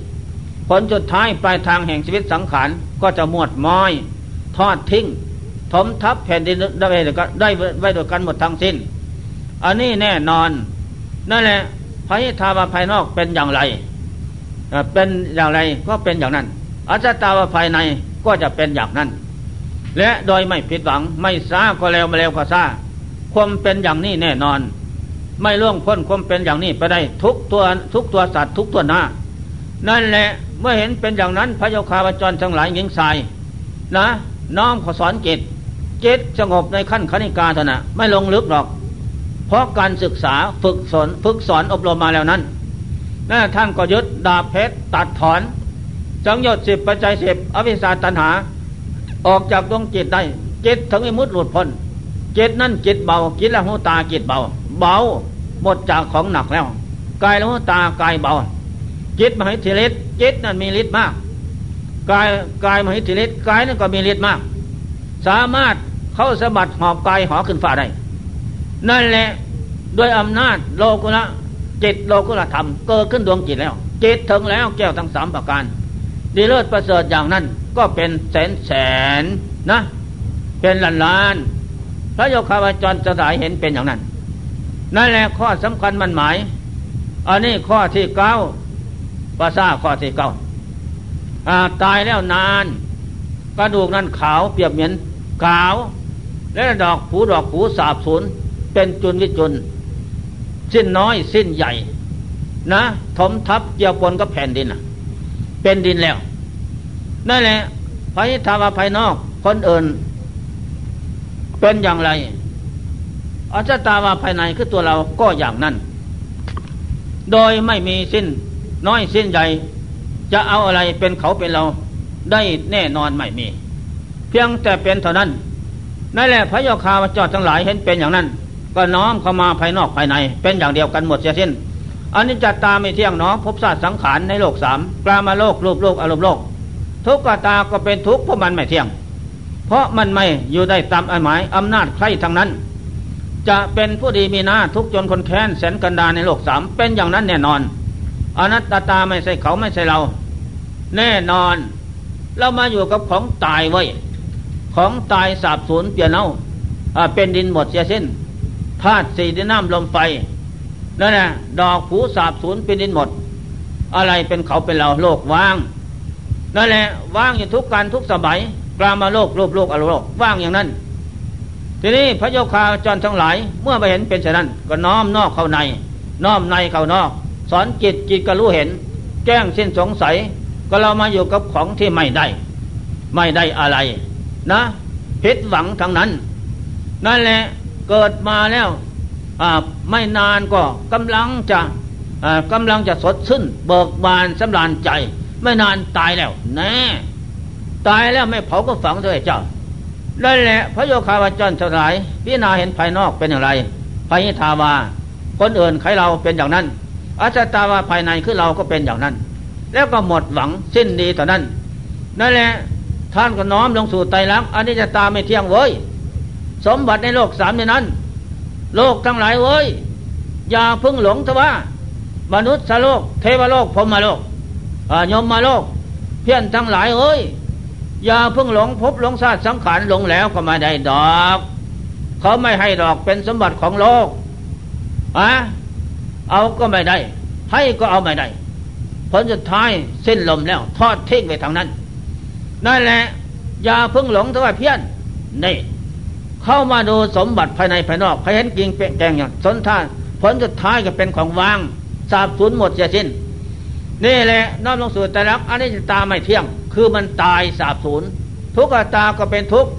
ผลสุดท้ายปลายทางแห่งชีวิตสังขารก็จะหมดม้อยทอดทิ้งถมทับแผ่นดินได้ไว้โดยกันหมดทั้งสิ้นอันนี้แน่นอนนั่นแหละพหิทาวาภายนอกเป็นอย่างไรก็เป็นอย่างนั้นอัจฉตาวาภายในก็จะเป็นอย่างนั้นและโดยไม่ผิดหวังไม่ซ่าก็แล้วมาแล้วก็ซ่าความเป็นอย่างนี้แน่นอนไม่ล่วงพ้นความเป็นอย่างนี้ไปได้ทุกตัวสัตว์ทุกตัวหน้านั่นแหละเมื่อเห็นเป็นอย่างนั้นพระโยคาวาจรทั้งหลายหญิงชายนะน้อมขอสอนจิตสงบในขั้นคณิกาเถอะนะไม่ลงลึกหรอกเพราะการศึกษาฝึกสอนอบรมมาแล้วนั้นนั่นท่านก็ยึดดาบเพชรตัดถอนสังโยชน์10ปัจจัย10อวิชชาตัณหาออกจากดวงจิตได้จิตถึงวิมุตติหลุดพ้นจิตนั่นจิตเบาจิตละหูตาจิตเบาหมดจากของหนักแล้วกายละหูตากายเบาจิตมหิทธิฤทธิ์จิตนั้นมีฤทธิ์มากกายมหิทธิฤทธิ์กายนั้นก็มีฤทธิ์มากสามารถเข้าสะบัดหอบกายหอขึ้นฟ้าได้นั่นแหละด้วยอำนาจโลกุตระจิตโลกุตระธรรมเกิดขึ้นดวงจิตแล้วจิตถึงแล้วแก้วทั้ง3ประการดีเลิศประเสริฐอย่างนั้นก็เป็นแสนนะเป็นล้านพระโยคาวาจรจะได้เห็นเป็นอย่างนั้นนั่นแหละข้อสำคัญมันหมายอันนี้ข้อที่9ปราสาทข้อที่9ตายแล้วนานกระดูกนั้นขาวเปรียบเหมือนขาวและดอกผูสาบสูญเป็นจุลวิจุลสิ้นน้อยสิ้นใหญ่นะถมทับเกี่ยวปนกับแผ่นดินเป็นดินแล้วนั่นแหละพหิทาวาภายนอกคนอื่นเป็นอย่างไรอัจฉตาวาภายในคือตัวเราก็อย่างนั้นโดยไม่มีสิ้นน้อยสิ้นใหญ่จะเอาอะไรเป็นเขาเป็นเราได้แน่นอนไม่มีเพียงแต่เป็นเท่านั้นนั่นแหละพระโยคาวาจรทั้งหลายเห็นเป็นอย่างนั้นก็น้อมเข้ามาภายนอกภายในเป็นอย่างเดียวกันหมดเสียสิ้นอนิจจตาไม่เที่ยงหนอภพชาติสังขารในโลก3กามโลกรูปโลกอารมณ์โลกทุกขตาก็เป็นทุกข์เพราะมันไม่เที่ยงเพราะมันไม่อยู่ได้ตามหมายอำนาจใครทั้งนั้นจะเป็นผู้ดีมีหน้าทุกจนคนแค้นแสนกันดารในโลก3เป็นอย่างนั้นแน่นอนอนัตตาไม่ใช่เขาไม่ใช่เรา แน่นอนเรามาอยู่กับของตายไว้ของตายสาบสูญเปลี่ยนเอาเป็นดินหมดเสียสิ้นธาตุสี่ดินน้ำลมไฟนั่นน่ะดอกผูสาบสูญเป็นดินหมดอะไรเป็นเขาเป็นเราโลกว่างนั่นแหละว่างอยู่ทุกการทุกสมัยกลามาโลกรูปโลกอรูปโลกว่างอย่างนั้นทีนี้พระโยคาจรทั้งหลายเมื่อมาเห็นเป็นเช่นนั้นก็น้อมนอกเข้าในน้อมในเข้านอกสอนจิตจิตก็รู้เห็นแจ้งสิ้นสงสัยก็เรามาอยู่กับของที่ไม่ได้อะไรนะผิดหวังทั้งนั้นนั่นแหละเกิดมาแล้วไม่นานก็กำลังจะสดชื่นเบิกบานสำราญใจไม่นานตายแล้วแน่ตายแล้วไม่เผาก็ฝังด้วยเจ้าได้แหละพระโยคาวจรทั้งหลายพิจารณาเห็นภายนอกเป็นอย่างไรภายในทาวาคนอื่นใครเราเป็นอย่างนั้นอัจตาวาภายในคือเราก็เป็นอย่างนั้นแล้วก็หมดหวังสิ้นดีต่อนั้นนั่นแหละท่านก็น้อมลงสู่ไตรลักษณ์อนิจจตาไม่เที่ยงเว้ยสมบัติในโลกสามในนั้นโลกทั้งหลายเว้ยอย่าพึ่งหลงทว่ามนุษย์โลกเทวโลกพรหมโลกยมโลกเพี้ยนทั้งหลายเอ้ยอย่าพึ่งหลงพบหลงชาติสังขารหลงแล้วก็ไม่ได้ดอกเขาไม่ให้ดอกเป็นสมบัติของโลกเอาก็ไม่ได้ให้ก็เอาไม่ได้ผลสุดท้ายสิ้นลมแล้วทอดทิ้งไปทางนั้นนั่นแหละอย่าพึ่งหลงทว่เพี้ยนนี่เข้ามาดูสมบัติภายในภายนอกใครเห็นกิ่งแกงอย่างสนท่าผลสุดท้ายก็เป็นของว่างสาบสูญหมดเสียสิ้นนี่แหละน้อมลงสู่ไตรลักษณ์อนิจจตาไม่เที่ยงคือมันตายสาบสูญทุกขตาก็เป็นทุกข์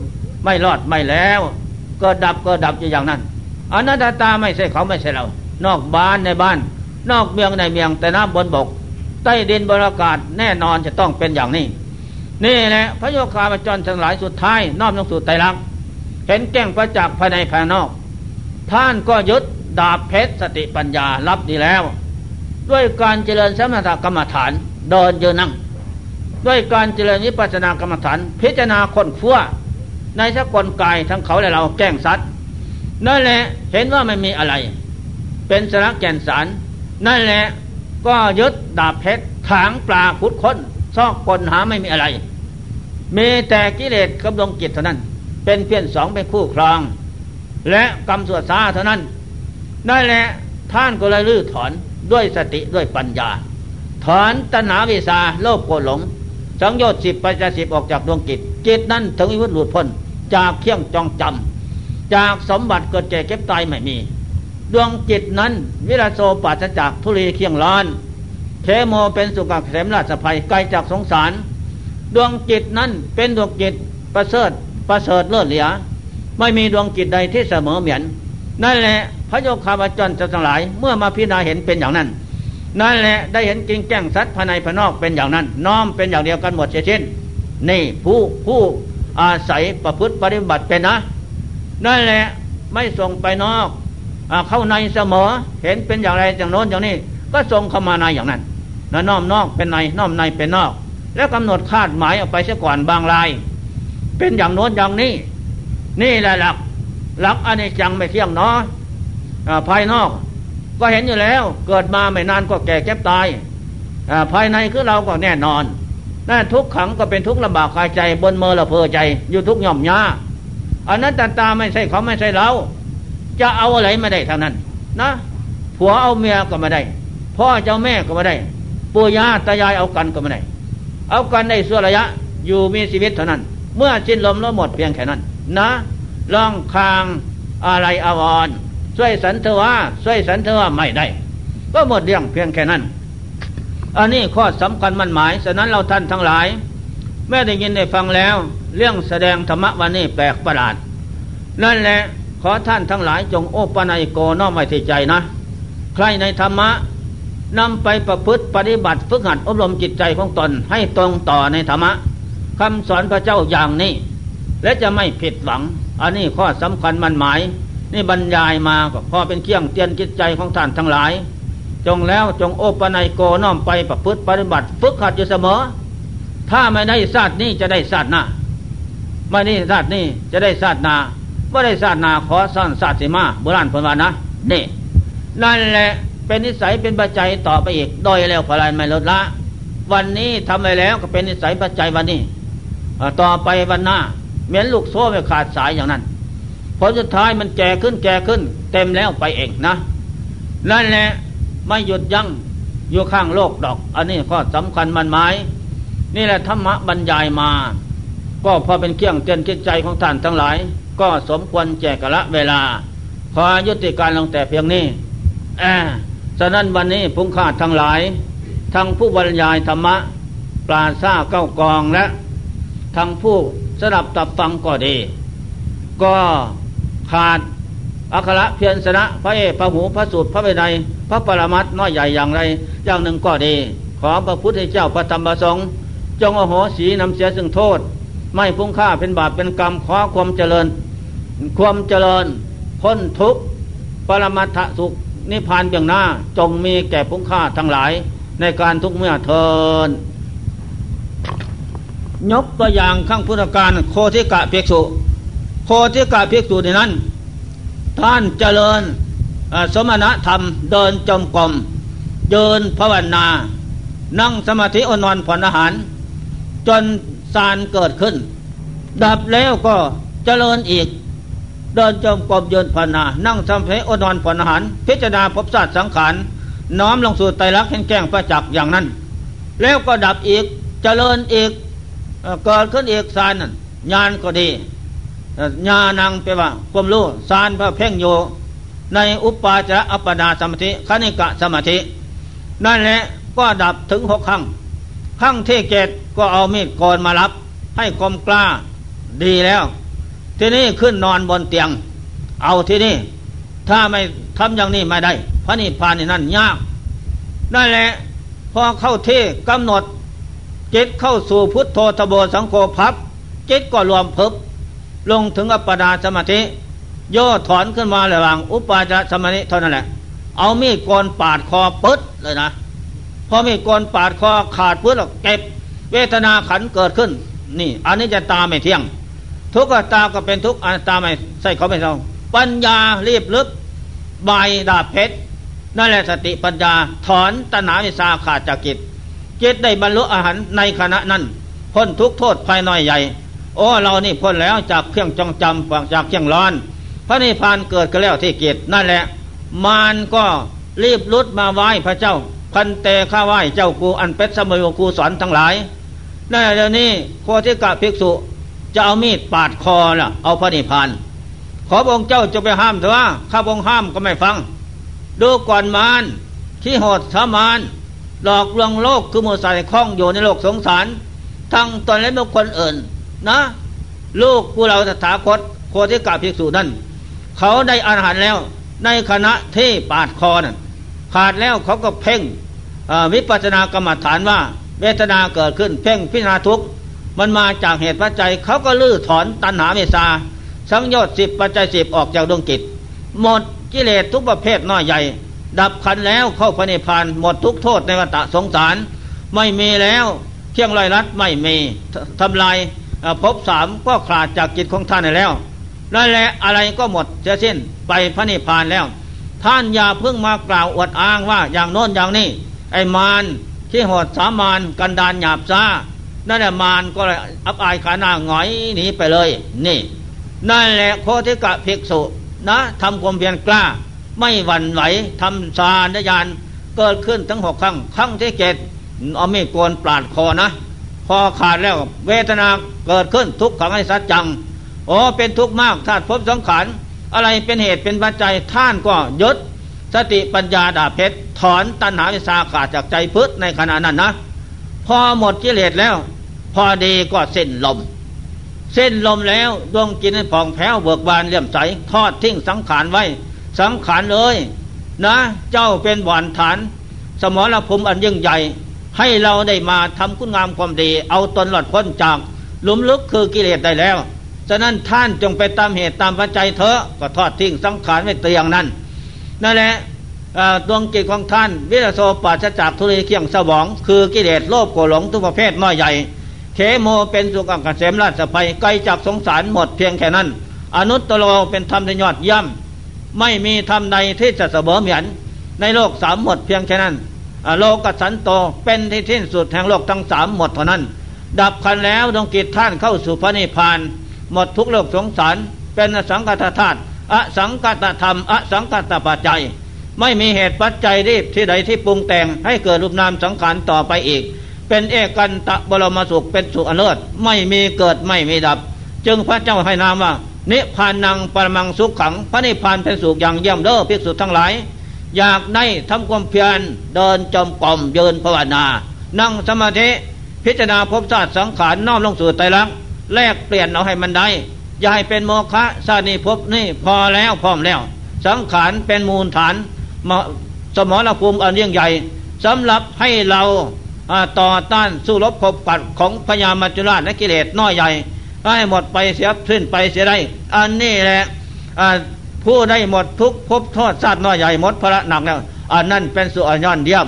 ไม่รอดไม่แล้วก็ดับอยู่อย่างนั้นอนัตตาไม่ใช่เขาไม่ใช่เรานอกบ้านในบ้านนอกเมืองในเมืองแต่น้ำบนบกใต้ดินบนอากาศแน่นอนจะต้องเป็นอย่างนี้นี่แหละพระโยคาวจรทั้งหลายสุดท้ายน้อมลงสู่ไตรลักษณ์เห็นแจ้งประจักษ์ภายในภายนอกท่านก็ยึดดาบเพชรสติปัญญารับดีแล้วด้วยการเจริญสมถกรรมฐานเดินยืนนั่งด้วยการเจริญวิปัสสนากรรมฐานพิจารณาค้นคว้าในสกลกายทั้งเขาและเราแก้งสัตว์นั่นแหละเห็นว่าไม่มีอะไรเป็นสาระแก่นสารนั่นแหละก็ยึดดาบเพชรถางปลาขุดค้นซอกกลหาไม่มีอะไรมีแต่กิเลสกับดวงจิตเท่านั้นเป็นเพี้ยนสองเป็นคู่ครองและกรรมสวดสาเท่านั้นนั่นแหละท่านก็เลยลื้อถอนด้วยสติด้วยปัญญาถอนตัณหาวิสาโลภโกรธหลงสังโยชน์10ปัจจัย10ออกจากดวงจิตจิตนั้นถึงวิมุตติหลุดพ้นจากเครื่องจองจำจากสมบัติเกิดแก่เก็บตายไม่มีดวงจิตนั้นวิราโสปราศจากทุลีเคียงร้อนเทโมเป็นสุขเกษมราชภัยไกลจากสงสารดวงจิตนั้นเป็นดวงจิตประเสริฐเลิศเหลือไม่มีดวงจิตใดที่เสมอเหมือนนั่นแหละพระโยคาวจรทั้งหลายเมื่อมาพิจารณาเห็นเป็นอย่างนั้นนั่นแหละได้เห็นกิ่งแก้งสัตว์ภายในภายนอกเป็นอย่างนั้นน้อมเป็นอย่างเดียวกันหมดเช่นนี่ผู้อาศัยประพฤติปฏิบัติเป็นนะนั่นแหละไม่ส่งไปนอกเข้าในเสมอเห็นเป็นอย่างไรอย่างโน้นอย่างนี้ก็ส่งเข้ามาในอย่างนั้นแล้วน้อมนอกเป็นในน้อมในเป็นนอกแล้วกำหนดคาดหมายออกไปเสียก่อนบางรายเป็นอย่างโน้นอย่างนี้นี่แหละหลักอนิจจังไม่เที่ยงเนาะภายนอกก็เห็นอยู่แล้วเกิดมาไม่นานก็แก่เก็บตายภายในคือเราก็แน่นอนนั่นทุกขังก็เป็นทุกข์ลำบากกายใจบนเมอละเพอใจอยู่ทุกย่อมยาอันนั้นตาไม่ใช่เขาไม่ใช่เราจะเอาอะไรไม่ได้ทางนั้นนะผัวเอาเมียก็ไม่ได้พ่อเจ้าแม่ก็ไม่ได้ปู่ย่าตายายเอากันก็ไม่ได้เอากันได้ส่วนระยะอยู่มีชีวิตเท่านั้นเมื่อสิ้นลมแล้วหมดเพียงแค่นั้นนะล่องคางอะไรอวรช่วยสันเทวะช่วยสันเทวะไม่ได้ก็หมดเรื่องเพียงแค่นั้นอันนี้ข้อสำคัญมั่นหมายฉะนั้นเราท่านทั้งหลายแม้ได้ยินได้ฟังแล้วเรื่องแสดงธรรมะวันนี้แปลกประหลาดนั่นแหละขอท่านทั้งหลายจงโอปนัยโกน้อมไว้ที่ใจนะใครในธรรมะนำไปประพฤติปฏิบัติฝึกหัดอบรมจิตใจของตนให้ตรงต่อในธรรมะคำสอนพระเจ้าอย่างนี้และจะไม่ผิดหวังอันนี้ข้อสำคัญมั่นหมายนี่บรรยายมาก็พอเป็นเครื่องเตือนจิตใจของท่านทั้งหลายจงแล้วจงโอปนัยโกน้อมไปประพฤติปฏิบัติฝึกหัดอยู่เสมอถ้าไม่ได้ชาตินี้จะได้ชาติหน้าไม่ได้ชาตินี้จะได้ชาติหน้าบ่ได้ชาติหน้าขอซ่อนชาติสิมาโบราณเพิ่นว่านะนี่นั่นแหละเป็นนิสัยเป็นปัจจัยต่อไปอีกโดยแล้วพลายไม่ลดละ วันนี้ทำไปแล้วก็เป็นนิสัยปัจจัยวันนี้ต่อไปวันหน้าเหมือนลูกโซ่ไม่ขาดสายอย่างนั้นผลสุดท้ายมันแก่ขึ้นเต็มแล้วไปเองนะนั่นแหละไม่หยุดยั้งอยู่ข้างโลกดอกอันนี้ข้อสำคัญมันหมายนี่แหละธรรมะบรรยายมาก็พอเป็นเครื่องเตือนจิตใจของท่านทั้งหลายก็สมควรแจกละเวลาขอยุติการลงแต่เพียงนี้ฉะนั้นวันนี้พุงขาดทั้งหลายทั้งผู้บรรยายธรรมะปราศาเก้ากองและทั้งผู้สดับตับฟังก็ดีก็ขาดอัคระเพียรชนะพระเอกพระหูพระสูตรพระวินัยพระปรมัตถ์น้อยใหญ่อย่างไรอย่างหนึ่งก็ดีขอพระพุทธเจ้าพระธรรมพระสงฆ์จงอโหสีนำเสียซึ่งโทษไม่พุ่งฆ่าเป็นบาปเป็นกรรมขอความเจริญพ้นทุกข์ปรมัตถสุขนิพพานเบื้องหน้าจงมีแก่พุ่งฆ่าทั้งหลายในการทุกเมื่อเทินยกตัวอย่างข้างพุทธการโคทิกะภิกษุในนั้นท่านเจริญสมณธรรมเดินจมกรมเดินภาวนานั่งสมาธิอนอนผ่อนอาหารจนฌานเกิดขึ้นดับแล้วก็เจริญอีกเดินจมกรมเดินภาวนานั่งสมาธิอนอนผ่อนอาหารพิจารณาภพศาสตร์สังขารน้อมลงสู่ไตรลักษณ์แจ้งประจักษ์อย่างนั้นแล้วก็ดับอีกเจริญอีกเกิดขึ้นอีกฌานนั้นญาณก็ดีญาณังแปลว่าความรู้ฌานพระเพ่งอยู่ในอุปาจาอัปปนาสมาธิคณิกะสมาธินั่นแหละก็ดับถึง6ครั้งที่7ก็เอามีดโกนมารับให้คมกล้าดีแล้วทีนี้ขึ้นนอนบนเตียงเอาทีนี้ถ้าไม่ทำอย่างนี้ไม่ได้พระนิพพานนั่นยากนั่นแหละพอเข้าเทกำหนดจิตเข้าสู่พุทโธทโบสังโฆพับจิตก็รวมพึบลงถึงอัปปนาสมาธิย่อถอนขึ้นมาระหว่างอุปาจารสมาธิเท่านั้นแหละเอามีดกรปาดคอปึ๊ดเลยนะพอมีดกรปาดคอขาดปึ๊ดแล้วเก็บเวทนาขันเกิดขึ้นนี่อันนี้จะตาไม่เที่ยงทุกขตาก็เป็นทุกอนัตตาไม่ใช่เขาไม่เท่าปัญญารีบลึกใบดาบเพชรนั่นแหละสติปัญญาถอนตัณหาวิชาขาดจากจิตได้บรรลุอรหันต์ในขณะนั้นพ้นทุกโทษภายน้อยใหญ่โอ้เรานี่พ้นแล้วจากเครื่องจองจำจากเครื่องร้อนพระนิพพานเกิดก็แล้วที่เกิดนั่นแหละมารก็รีบรุดมาไหว้พระเจ้าพันเตข้าไหว้เจ้ากูอันเป็ดสมัยกูสอนทั้งหลายนั่นแหละเดี๋ยวนี้โคทิกะภิกษุจะเอามีดปาดคอล่ะเอาพระนิพพานขอพระองค์เจ้าจะไปห้ามเถอะข้าพระองค์ห้ามก็ไม่ฟังดูก่อนมารที่โหดสมานหลอกลวงโลกคือมัวใส่ข้องอยู่ในโลกสงสารทั้งตนและบุคคลอื่นนะลูกกูเราตถาคตโคทิกะภิกษุนั้นเขาได้อรหันต์แล้วในขณะที่ปาดคอนั่นขาดแล้วเขาก็เพ่งวิปัสสนากรรมฐานว่าเวทนาเกิดขึ้นเพ่งพิจารณาทุกข์มันมาจากเหตุปัจจัยเขาก็ลื้อถอนตัณหาเมษาสังโยชน์10ปัจจัย10ออกจากดวงจิตหมดกิเลสทุกประเภทน้อยใหญ่ดับขันแล้วเข้าพระนิพพานหมดทุกโทษในวัฏสงสารไม่มีแล้วเที่ยงลอยลัดไม่มีทำลายภพสามก็ขาดจากจิตของท่านแล้วนั่นแหละอะไรก็หมดเสียสิ้นไปพระนิพพานแล้วท่านอย่าเพิ่งมากล่าวอวดอ้างว่าอย่างโน้นอย่างนี้ไอ้มารที่โหดสามารกันดานหยาบซ่านั่นแหละมารก็เลยอับอายขาหน้าหงอยหนีไปเลยนี่นั่นแหละโคทิกะภิกษุนะทำความเพียรกล้าไม่หวั่นไหวทำฌานญาณเกิดขึ้นทั้ง6ครั้งที่7เอามีดโกนปาดคอนะพอขาดแล้วเวทนาเกิดขึ้นทุกขังอนิจจังโอ้เป็นทุกข์มากธาตุภพสังขารอะไรเป็นเหตุเป็นปัจจัยท่านก็ยึดสติปัญญาดาบเพชรถอนตัณหาวิชาขาดจากใจพึดในขณะนั้นนะพอหมดกิเลสแล้วพอดีก็สิ้นลมแล้วดวงจิตให้ผ่องแผ้วเบิกบานเลี่ยมใสทอดทิ้งสังขารไว้สังขารเลยนะเจ้าเป็นบ่อนฐานสมรภูมิอันยิ่งใหญ่ให้เราได้มาทำคุณงามความดีเอาตนหลอดพ้นจากหลุมลึกคือกิเลสได้แล้วฉะนั้นท่านจงไปตามเหตุตามปัจจัยเถอะก็ทอดทิ้งสังขารไว้เตียงนั้นนั่นแหละดวงจิตของท่านวิรโสปราศจากทุลีเคียงสวองคือกิเลสโลภโกรธหลงทุกประเภทน้อยใหญ่เขโมเป็นสุขอังกเสมราชภัยไกลจากสงสารหมดเพียงแค่นั้นอนุตตโรเป็นธรรมที่ยอดเยี่ยมไม่มีธรรมใดที่จะเสมอเหมือนในโลกสามหมดเพียงแค่นั้น โลกสันโตเป็นที่สิ้นสุดแห่งโลกทั้งสามหมดเท่านั้นดับขันแล้วดวงกิจท่านเข้าสู่พระนิพพานหมดทุกโลกสงสารเป็นอสังขตธาตุอสังขตธรรมอสังขตปัจจัยไม่มีเหตุปัจจัยรีบที่ใดที่ปรุงแต่งให้เกิดรูปนามสังขารต่อไปอีกเป็นเอกันตะบรมสุขเป็นสุขอันเลิศไม่มีเกิดไม่มีดับจึงพระเจ้าให้นามว่านิพพานังปรมังสุขขังพระนิพพานเป็นสุขอย่างเยี่ยมเลิศภิกษุทั้งหลายอยากได้ทำความเพียรเดินจมกล่อมยืนภาวนานั่งสมาธิพิจารณาภพชาติสังขารน้อมลงสู่ไตรลักษณ์แลกเปลี่ยนเอาให้มันได้อย่าให้เป็นโมฆะชาตินี้ภพนี้พอแล้วพร้อมแล้วสังขารเป็นมูลฐานสมรภูมิอันยิ่งใหญ่สำหรับให้เราต่อต้านสู้รบขบกัดของพญามัจจุราชและกิเลสน้อยใหญ่ให้หมดไปเสียสิ้นไปเสียได้อันนี้แหละผู้ได้หมดทุกภพโทษชาติน้อยใหญ่หมดพระหนักแล้วอันนั้นเป็นสุอันยอดเยี่ยม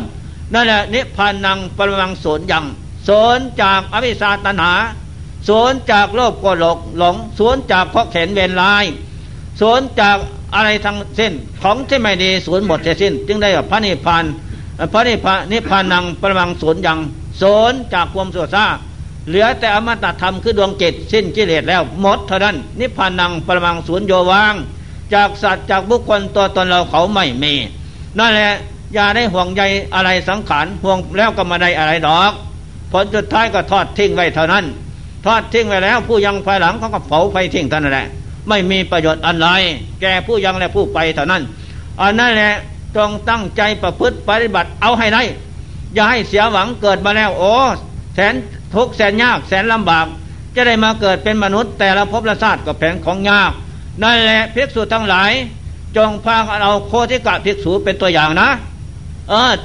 นั่นแหละนิพพานังปรมังสูญยังสูญจากอวิชชาตัณหาสูญจากโลภโกรธหลงสูญจากเพราะเข็นเวรลายสูญจากอะไรทั้งสิ้นของที่ไม่ดีสูญหมดเสียสิ้นจึงได้พระนิพพานพระนิพพานิพพานังปรมังสูญยังสูญจากความชั่วช้าเหลือแต่อมตะธรรมคือดวงจิตสิ้นกิเลสแล้วหมดเท่านั้นนิพพานังปรมังสูญโยวางจากสัตว์จากบุคคลตัวตนเราเขาไม่มีนั่นแหละอย่าได้ห่วงใยอะไรสังขารห่วงแล้วก็มาได้อะไรดอกผลสุดท้ายก็ทอดทิ้งไว้เท่านั้นทอดทิ้งไว้แล้วผู้ยังภายหลังเขาก็เผาไฟทิ้งเท่านั้นแหละไม่มีประโยชน์อะไรแก่ผู้ยังและผู้ไปเท่านั้นอันนั้นแหละจงตั้งใจประพฤติปฏิบัติเอาให้ได้อย่าให้เสียหวังเกิดมาแล้วโอ้แสนทุกข์แสนยากแสนลำบากจะได้มาเกิดเป็นมนุษย์แต่ละภพละชาติก็แผนของยากนั่นแหละภิกษุทั้งหลายจงพาเอาโคติกะภิกษุเป็นตัวอย่างนะ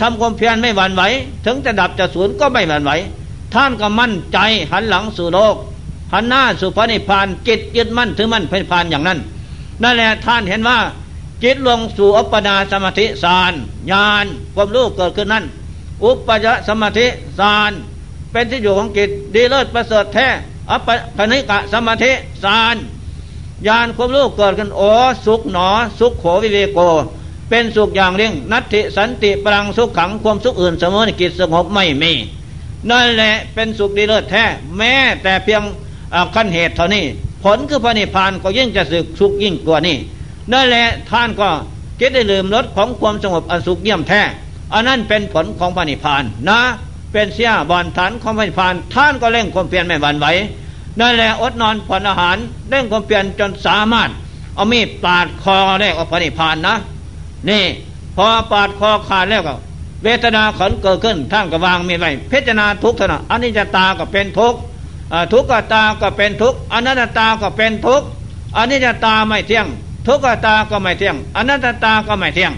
ทำความเพียรไม่หวั่นไหวถึงจะดับจะสูญก็ไม่หวั่นไหวท่านก็มั่นใจหันหลังสู่โลกหันหน้าสู่พระนิพพานจิตยึดมั่นถือมั่นพระนิพพานอย่างนั้นนั่นแหละท่านเห็นว่าจิตลงสู่อัปปนาสมาธิฌานญาณความรู้เกิดขึ้นนั้นอุปปยสมาธิฌานเป็นที่อยู่ของจิตดีเลิศประเสริฐแท้อัปปนิกะสมาธิฌานญาณความรู้เกิดขึ้นโอสุขหนอสุขโขวิเวโกเป็นสุขอย่างยิ่งนัตถิสันติปรังสุขขังความสุขอื่นเสมอในจิตสงบไม่มีนั่นแหละเป็นสุขดีเลิศแท้แม้แต่เพียงขั้นเหตุเท่านี้ผลคือพระนิพพานก็ยิ่งจะสุขยิ่งกว่านี้นั่นแหละท่านก็คิดได้ลืมลดของความสงบอันสุขเยี่ยมแท้อันนั้นเป็นผลของพระนิพพานนะเป็นเสี้ยบอนฐานของพระนิพพานท่านก็เร่งความเพียรไม่หวั่นไหวนั่นแหละอดนอนผ่อนอาหารเร่งความเพียรจนสามารถเอามีดปาดคอแรกออกพระนิพพานนะนี่พอปาดคอขาดแล้วก็เวทนาขันเกิดขึ้นท่านก็วางมีไว้พิจารณาทุกข์เท่านั้นอนิจจตาก็เป็นทุกข์ทุกขตาก็เป็นทุกข์อนัตตาก็เป็นทุกข์อนิจจตาไม่เที่ยงทุกขตาก็ไม่เที่ยงอนัตตาก็ไม่เที่ยง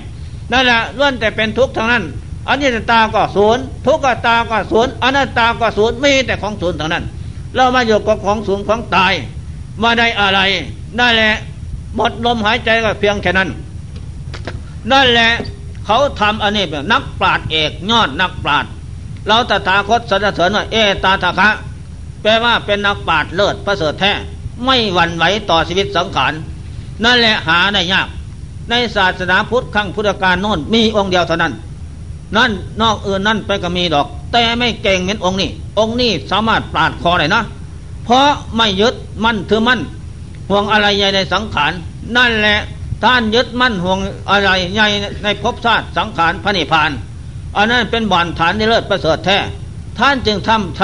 นั่นแหละล้วนแต่เป็นทุกข์ทั้งนั้นอนิจจตาก็ศูนย์ทุกขตาก็ศูนย์อนัตตาก็ศูนย์มีแต่ของศูนย์เท่านั้นเรามาอยู่กับของศูนย์ของตายมาได้อะไรนั่นแหละหมดลมหายใจก็เพียงแค่นั้นนั่นแหละเขาทำอันนี้เป็นนักปราชญ์เอกยอดนักปราชญ์เราตถาคตสรรเสริญว่าเอตถาคะแปลว่าเป็นนักปราชญ์เลิศประเสริฐแท้ไม่หวั่นไหวต่อชีวิตสังขารนั่นแหละหาได้ยากในศาสนาพุทธครั้งพุทธกาลโน่นมีองค์เดียวเท่านั้นนั่นนอกอื่นนั่นไปก็มีดอกแต่ไม่เก่งเหมือนองค์นี้องค์นี้สามารถปราดคอได้นะเพราะไม่ยึดมั่นถือมั่นห่วงอะไรใหญ่ในสังขารนั่นแหละท่านยึดมั่นห่วงอะไรใหญ่ในภพชาติสังขารพระนิพพานอันนั้นเป็นบ่อนฐานนิเลิศประเสริฐแท้ท่านจึงท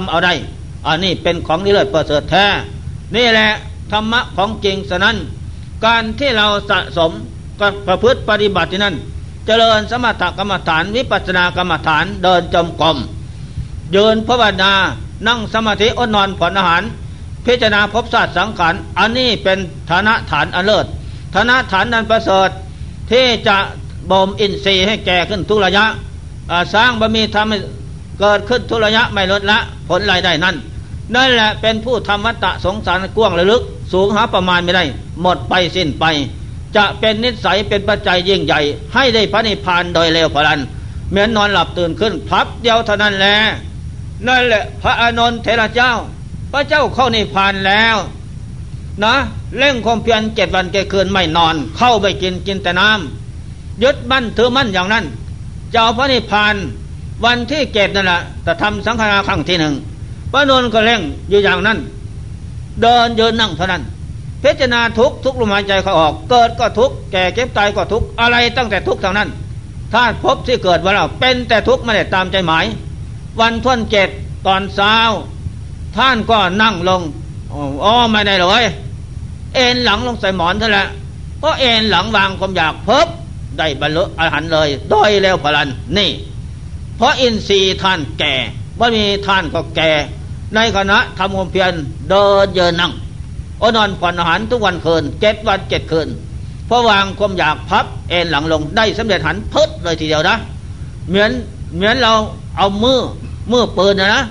ำเอาได้อันนี้เป็นของนิเลิศประเสริฐแท้นี่แหละธรรมะของจริงฉะนั้นการที่เราสะสมกับประพฤติปฏิบัตินั้นเจริญสมถกรรมฐานวิปัสสนากรรมฐานเดินจมกรมเดินภาวนานั่งสมาธิอดนอนผ่อนอาหารพิจารณาภพชาติสังขารอันนี้เป็นฐานะฐานอันเลิศฐานะฐานนั้นประเสริฐที่จะบ่มอินทรีย์ให้แก่ขึ้นทุกระยะสร้างบารมีทำให้เกิดขึ้นทุกระยะไม่ลดละผลรายได้นั้นนั่นแหละเป็นผู้ทำวัฏฏะสงสารกว้างลึกสูงหาประมาณไม่ได้หมดไปสิ้นไปจะเป็นนิสัยเป็นปัจจัยยิ่งใหญ่ให้ได้พระนิพพานโดยเร็วพลันเหมือนนอนหลับตื่นขึ้นพับเดียวเท่านั้นแหละนั่นแหละพระอานนท์เถระเจ้าพระเจ้าเข้านิพพานแล้วนะเร่งความเพียร7วัน7คืนไม่นอนเข้าไปกินแต่น้ำยึดมั่นถือมั่นอย่างนั้น จะเอาพระนิพพานวันที่เจ็ดนั่นแหละแต่ทำสังฆาราครั้งที่หนึ่งพระนนท์ก็เร่งอยู่อย่างนั้นเดินยืนนั่งเท่านั้นพิจารณาทุกทุกลมหายใจเขาออกเกิดก็ทุกแก่เก็บตายก็ทุกอะไรตั้งแต่ทุกเท่านั้นถ้าพบที่เกิดว่าเราเป็นแต่ทุกไม่ได้ตามใจหมายวันท่วนเจ็ดตอนเช้าท่านก็นั่งลงอ๋อไม่ได้เลยเอ็นหลังลงใส่หมอนเท่านั้นก็เอ็นหลังวางความอยากเพิบได้บรรลุอรหันต์เลยโดยแล้วพลันนี่เพราะอินทรีย์ท่านแก่บ่มีท่านก็แก่ในคณะทำความเพียรเดินเยืนนั่งนอนผ่อนอาหารทุกวันคืน7วัน7คืนพอวางความอยากพับเอ็นหลังลงได้สำเร็จหันพึดเลยทีเดียวนะเหมือนเราเอามือปืนนะ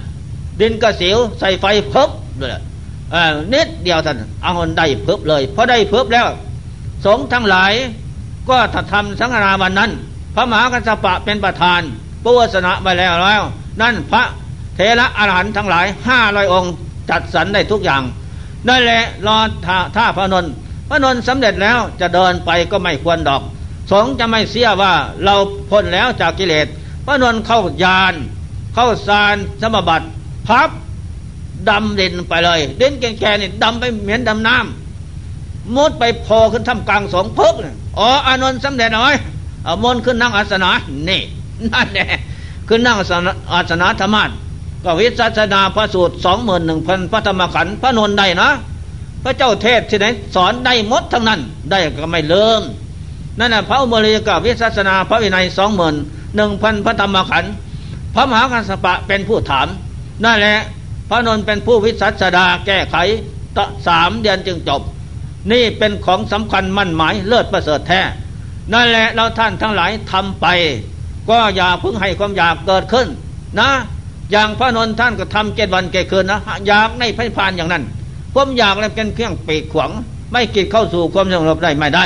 ดินกระสิวใส่ไฟพึบเลยนิดเดียวท่านเอาคนได้พึบเลยพอได้พึบแล้วสงฆ์ทั้งหลายก็ทำสังฆนาวันนั้นพระมหากัสสปะเป็นประธานปูวาสนะไปแล้วนั่นพระเถระอรหันต์ทั้งหลาย500องค์จัดสรรได้ทุกอย่างได้แหละรอท่าพระนนท์สำเร็จแล้วจะเดินไปก็ไม่ควรดอกสงฆ์จะไม่เสียว่าเราพ้นแล้วจากกิเลสพระนนท์เข้ายานเข้าฌานสมาบัติพับดำดินไปเลยดินแก่ๆนี่ดำไปเหมือนดำน้ำมุดไปพอขึ้นท่ามกลางสงฆ์พึบอ๋ออานนท์สำเร็จหน่อยมนขึ้นนั่งอาสนะนี่นั่นแหละขึ้นนั่งอาสนะธรรมะก็วิสัชนาพระสูตร 21,000 พระธรรมขันธ์พระนนท์ได้นะพระเจ้าเทศที่ไหนสอนได้หมดทั้งนั้นได้ก็ไม่เลิกนั่นน่ะพระอุบลีกับวิสัชนาพระวินัย 21,000 พระธรรมขันธ์พระมหากัสสปะเป็นผู้ถามนั่นแหละพระนนท์เป็นผู้วิสัชนาแก้ไข3เดือนจึงจบนี่เป็นของสำคัญมั่นหมายเลิศประเสริฐแท้นั่นแหละเราท่านทั้งหลายทำไปก็อย่าเพิ่งให้ความอยากเกิดขึ้นนะอย่างพระนนท์ท่านก็ทำ7วัน7คืนนะอยากในพระนิพพานอย่างนั้นความอยากอะไรเป็นเครื่องปีกขวางไม่กิดเข้าสู่ความสงบได้ไม่ได้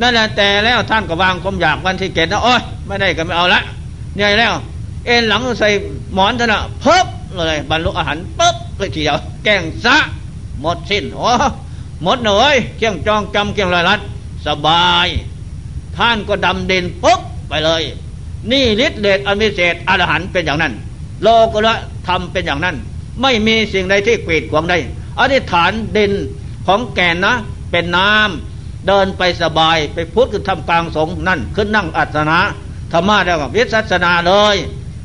นั่นแหละแต่แล้วท่านก็วางความอยากวันที่เกิดนะโอ๊ยไม่ได้ก็ไม่เอาละเหนื่อยแล้วเอ็นหลังใส่หมอนท่านน่ะปึ๊บเลยบรรลุอรหันต์ปึ๊บเลยทีเดียวแกงซะหมดสิ้นโอ้หมดเลยเครื่องจองจำเครื่องลอยลัดสบายท่านก็ดำเด่นปึ๊บไปเลยนี่ฤทธิ์เดชอันวิเศษอรหันต์เป็นอย่างนั้นโลกุระธรรมเป็นอย่างนั้นไม่มีสิ่งใดที่กีดขวางได้อธิษฐานดินของแก่นนะเป็นน้ำเดินไปสบายไปพุทธคือทำกลางสงนั่นขึ้นนั่งอัสนะธรรมะแล้วกับวิสัชนาเลย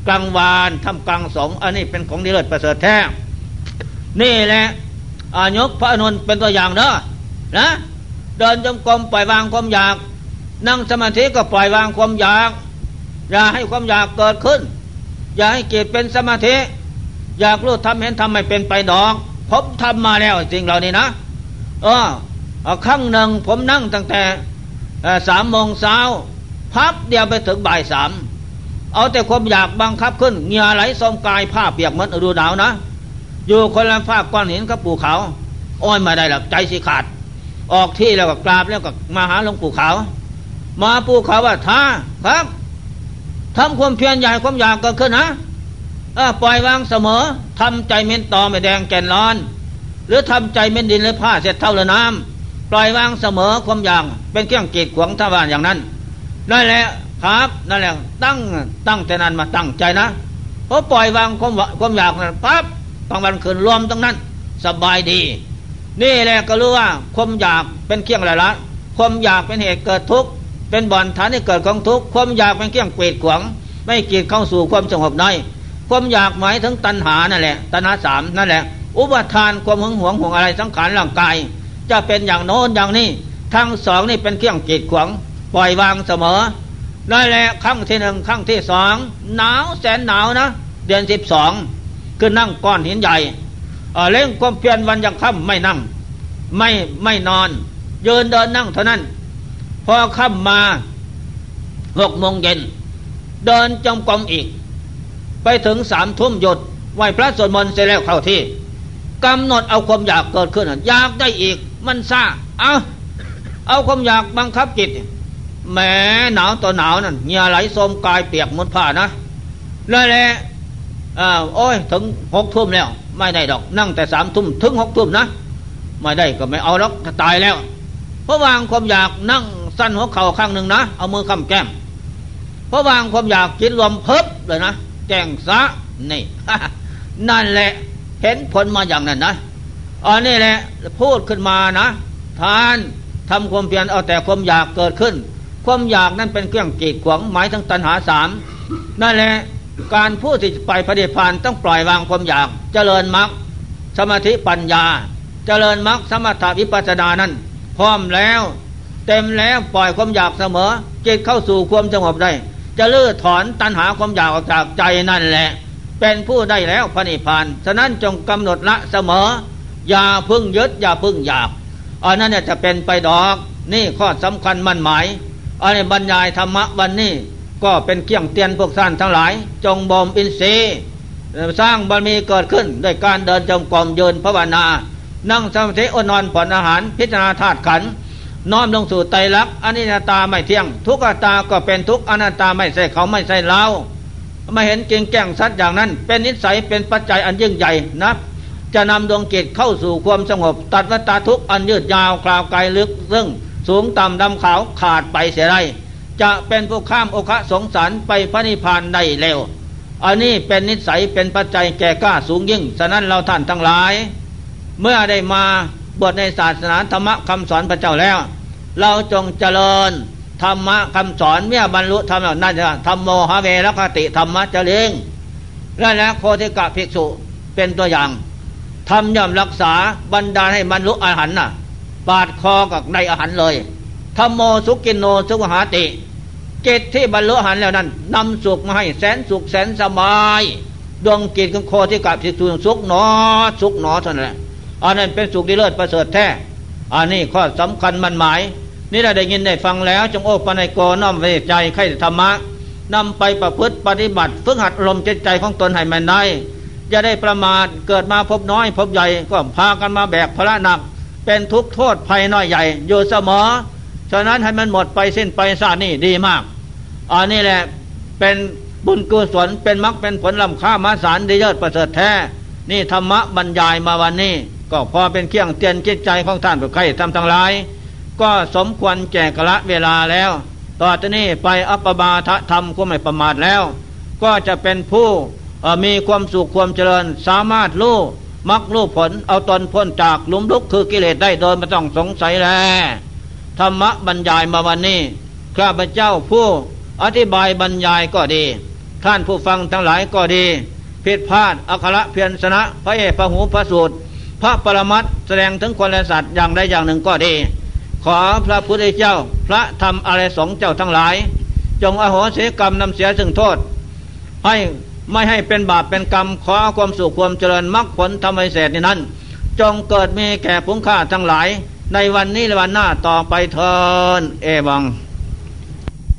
กลางวานทำกลางสงอันนี้เป็นของดีเลิศประเสริฐแท้นี่แหละยกพระอนุนเป็นตัวอย่างเด้อนะเดินจงกรมปล่อยวางความอยากนั่งสมาธิก็ปล่อยวางความอยากอย่าให้ความอยากเกิดขึ้นอย่าให้เกิดเป็นสมาธิอยากรู้ทำเห็นทำไม่เป็นไปดอกผมทำมาแล้วจริงเรานี่นะครั้งหนึ่งผมนั่งตั้งแต่3 โมงเช้าพับเดียวไปถึงบ่าย 3เอาแต่ความอยากบังคับขึ้นเหงื่อไหลสมกายผ้าเปียกเหมือนฤดูหนาวนะอยู่คนละภาคก้อนหินกับปู่เขาอ้อยมาได้หรอกใจสิขาดออกที่แล้วก็กราบแล้วก็มาหาหลวงปู่เขามาปู่เขาว่าท้าครับทำความเพียรใหญ่ความอยากเกิดขึ้นนะปล่อยวางเสมอทำใจเม็ดตอไม่แดงแก่นร้อนหรือทำใจเม็ดดินหรือผ้าเสร็จเท่าละน้ำปล่อยวางเสมอความอยากเป็นเครื่องกีดขวางทวารอย่างนั้นนั่นแหละครับนั่นแหละตั้งแต่นั้นมาตั้งใจนะเพราะปล่อยวางความอยากนั้นปั๊บกลางวันคืนรวมตรงนั้นสบายดีนี่แหละก็รู้ว่าความอยากเป็นเครื่องอะไรละความอยากเป็นเหตุเกิดทุกข์เป็นบ่อนฐานที่เกิดของทุกข์ความอยากเป็นเครื่องกีดขวางไม่กีดเข้าสู่ความสงบได้ความอยากหมายถึงตัณหานั่นแหละตัณหา3นั่นแหละอุปาทานความหึงหวงห่วงอะไรสังขารร่างกายจะเป็นอย่างโน้นอย่างนี้ทั้งสองนี่เป็นเครื่องกีดขวางปล่อยวางเสมอได้แล้วครั้งที่1ครั้งที่2หนาวแสนหนาวนะเดือน12คือนั่งก้อนหินใหญ่เล่งความเพียรวันยังค่ำไม่นั่งไม่นอนยืนเดินนั่งเท่านั้นพอค่ำมา6 โมงเย็นเดินจงกรมอีกไปถึง3 ทุ่มหยุดไหว้พระสวดมนต์เสร็จแล้วเข้าที่กำหนดเอาความอยากเกิดขึ้นอยากได้อีกมันซ่าเอาความอยากบังคับจิตแม้หนาวต่อหนาวนั่นเหงื่อไหลโซมกายเปียกหมดผ้านะนั่นแหละโอ้ยถึง6 ทุ่มแล้วไม่ได้ดอกนั่งแต่3 ทุ่มถึง6 ทุ่มนะไม่ได้ก็ไม่เอาหรอกตายแล้วเพราะวางความอยากนั่งสั้นหัวเข่าข้างหนึ่งนะเอามือค้ำแก้ม พอวางความอยากจิตรวมเพิบเลยนะแจ้งซะนี่ นั่นแหละเห็นผลมาอย่างนั้นนะอันนี้แหละพูดขึ้นมานะทานทำความเพียรเอาแต่ความอยากเกิดขึ้นความอยากนั้นเป็นเครื่องกีดขวางหมายถึงตัณหาสามนั่นแหละการพูดที่ไปปฏิภาณต้องปล่อยวางความอยากเจริญมรรคสมาธิปัญญาเจริญมรรคสมถะวิปัสสนานั้นพร้อมแล้วเต็มแล้วปล่อยความอยากเสมอจิตเข้าสู่ความสงบได้จะลื้อถอนตัณหาความอยากออกจากใจนั่นแหละเป็นผู้ได้แล้วปฏิภาณฉะนั้นจงกำหนดละเสมออย่าพึ่งยึดอย่าพึ่งอยากอันนั้นเนี่ยจะเป็นไปดอกนี่ข้อสำคัญมั่นหมายอันนี้บรรยายธรรมะวันนี้ก็เป็นเกี่ยงเตียนพวกท่านทั้งหลายจงบ่มอินทรีย์สร้างบารมีเกิดขึ้นด้วยการเดินจงกรมยืนภาวนานั่งสมาธิอนอนผ่อนอาหารพิจารณาธาตุขันธ์น้อมลงสู่ไตรลักษณ์อนิจจตาไม่เที่ยงทุกขตาก็เป็นทุกอนัตตาไม่ใช่เขาไม่ใช่เราไม่เห็นเก่งแก่งสัตว์อย่างนั้นเป็นนิสัยเป็นปัจจัยอันยิ่งใหญ่นะจะนำดวงจิตเข้าสู่ความสงบตัดวัฏฏทุกข์อันยืดยาวคลาวไกลลึกซึ่งสูงต่ำดำขาวขาดไปเสียได้จะเป็นผู้ข้ามโอคะสงสารไปพระนิพพานได้เร็วอันนี้เป็นนิสัยเป็นปัจจัยแก่กล้าสูงยิ่งฉะนั้นเราท่านทั้งหลายเมื่อได้มาบวชในศาสนาธรรมะคำสอนพระเจ้าแล้วเราจงเจริญธรรมะคำสอนเมื่อบรรลุธรรมแล้วนั่นธรรมโมหะเวรคติธรรมะเจริญนั่นแหละโคติกะภิกษุเป็นตัวอย่างทำย่อมรักษาบรรดาให้บรรลุอรหันต์น่ะปาดคอกับในอรหันต์เลยธรรมโมสุกินโนสุขหาติเกตที่บรรลุอรหันต์แล้วนั้นนำสุขมาให้แสนสุขแสนสบายดวงจิตของโคติกะภิกษุสุขหนอสุขหนอเท่านั้นแหละอันนั้นเป็นสุขดีเลิศประเสริฐแท้อันนี้ข้อสำคัญมันหมายนี่เราได้ยินได้ฟังแล้วจงโอปนัยโกน้อมใจใคร่ธรรมะนำไปประพฤติปฏิบัติฝึกหัดลมจิตใจของตนให้มันได้จะได้ประมาทเกิดมาพบน้อยพบใหญ่ก็พากันมาแบกภาระหนักเป็นทุกข์โทษภัยน้อยใหญ่อยู่เสมอฉะนั้นให้มันหมดไปสิ้นไปซะนี่ดีมากอันนี้แหละเป็นบุญกุศลเป็นมรรคเป็นผลล้ำค่ามหาศาลดีเลิศประเสริฐแท้นี่ธรรมะบรรยายมาวันนี้ก็พอเป็นเครื่องเตือนจิตใจของท่านผู้ใคร่ทำทั้งหลายก็สมควรแก่กะละเวลาแล้วต่อจากนี้ไปอัปปมาทธรรมก็ไม่ประมาทแล้วก็จะเป็นผู้มีความสุขความเจริญสามารถรู้มรรครู้ผลเอาตนพ้นจากหลุมลึกคือกิเลสได้โดยไม่ต้องสงสัยแลธรรมะบรรยายมาวันนี้ข้าพเจ้าผู้อธิบายบรรยายก็ดีท่านผู้ฟังทั้งหลายก็ดีผิดพลาดอักขระเพียรชนะพระเอกพระหูพระสูตรพระปรมัตถ์แสดงถึงคนและสัตว์อย่างใดอย่างหนึ่งก็ดีขอพระพุทธเจ้าพระธรรมอริยสงฆ์เจ้าทั้งหลายจงอโหสิกรรมนำเสียซึ่งโทษให้ไม่ให้เป็นบาปเป็นกรรมขอความสุขความเจริญมรรคผลธรรมวิเศษนั้นจงเกิดมีแก่ผู้ฆ่าทั้งหลายในวันนี้และวันหน้าต่อไปเถิดเอวัง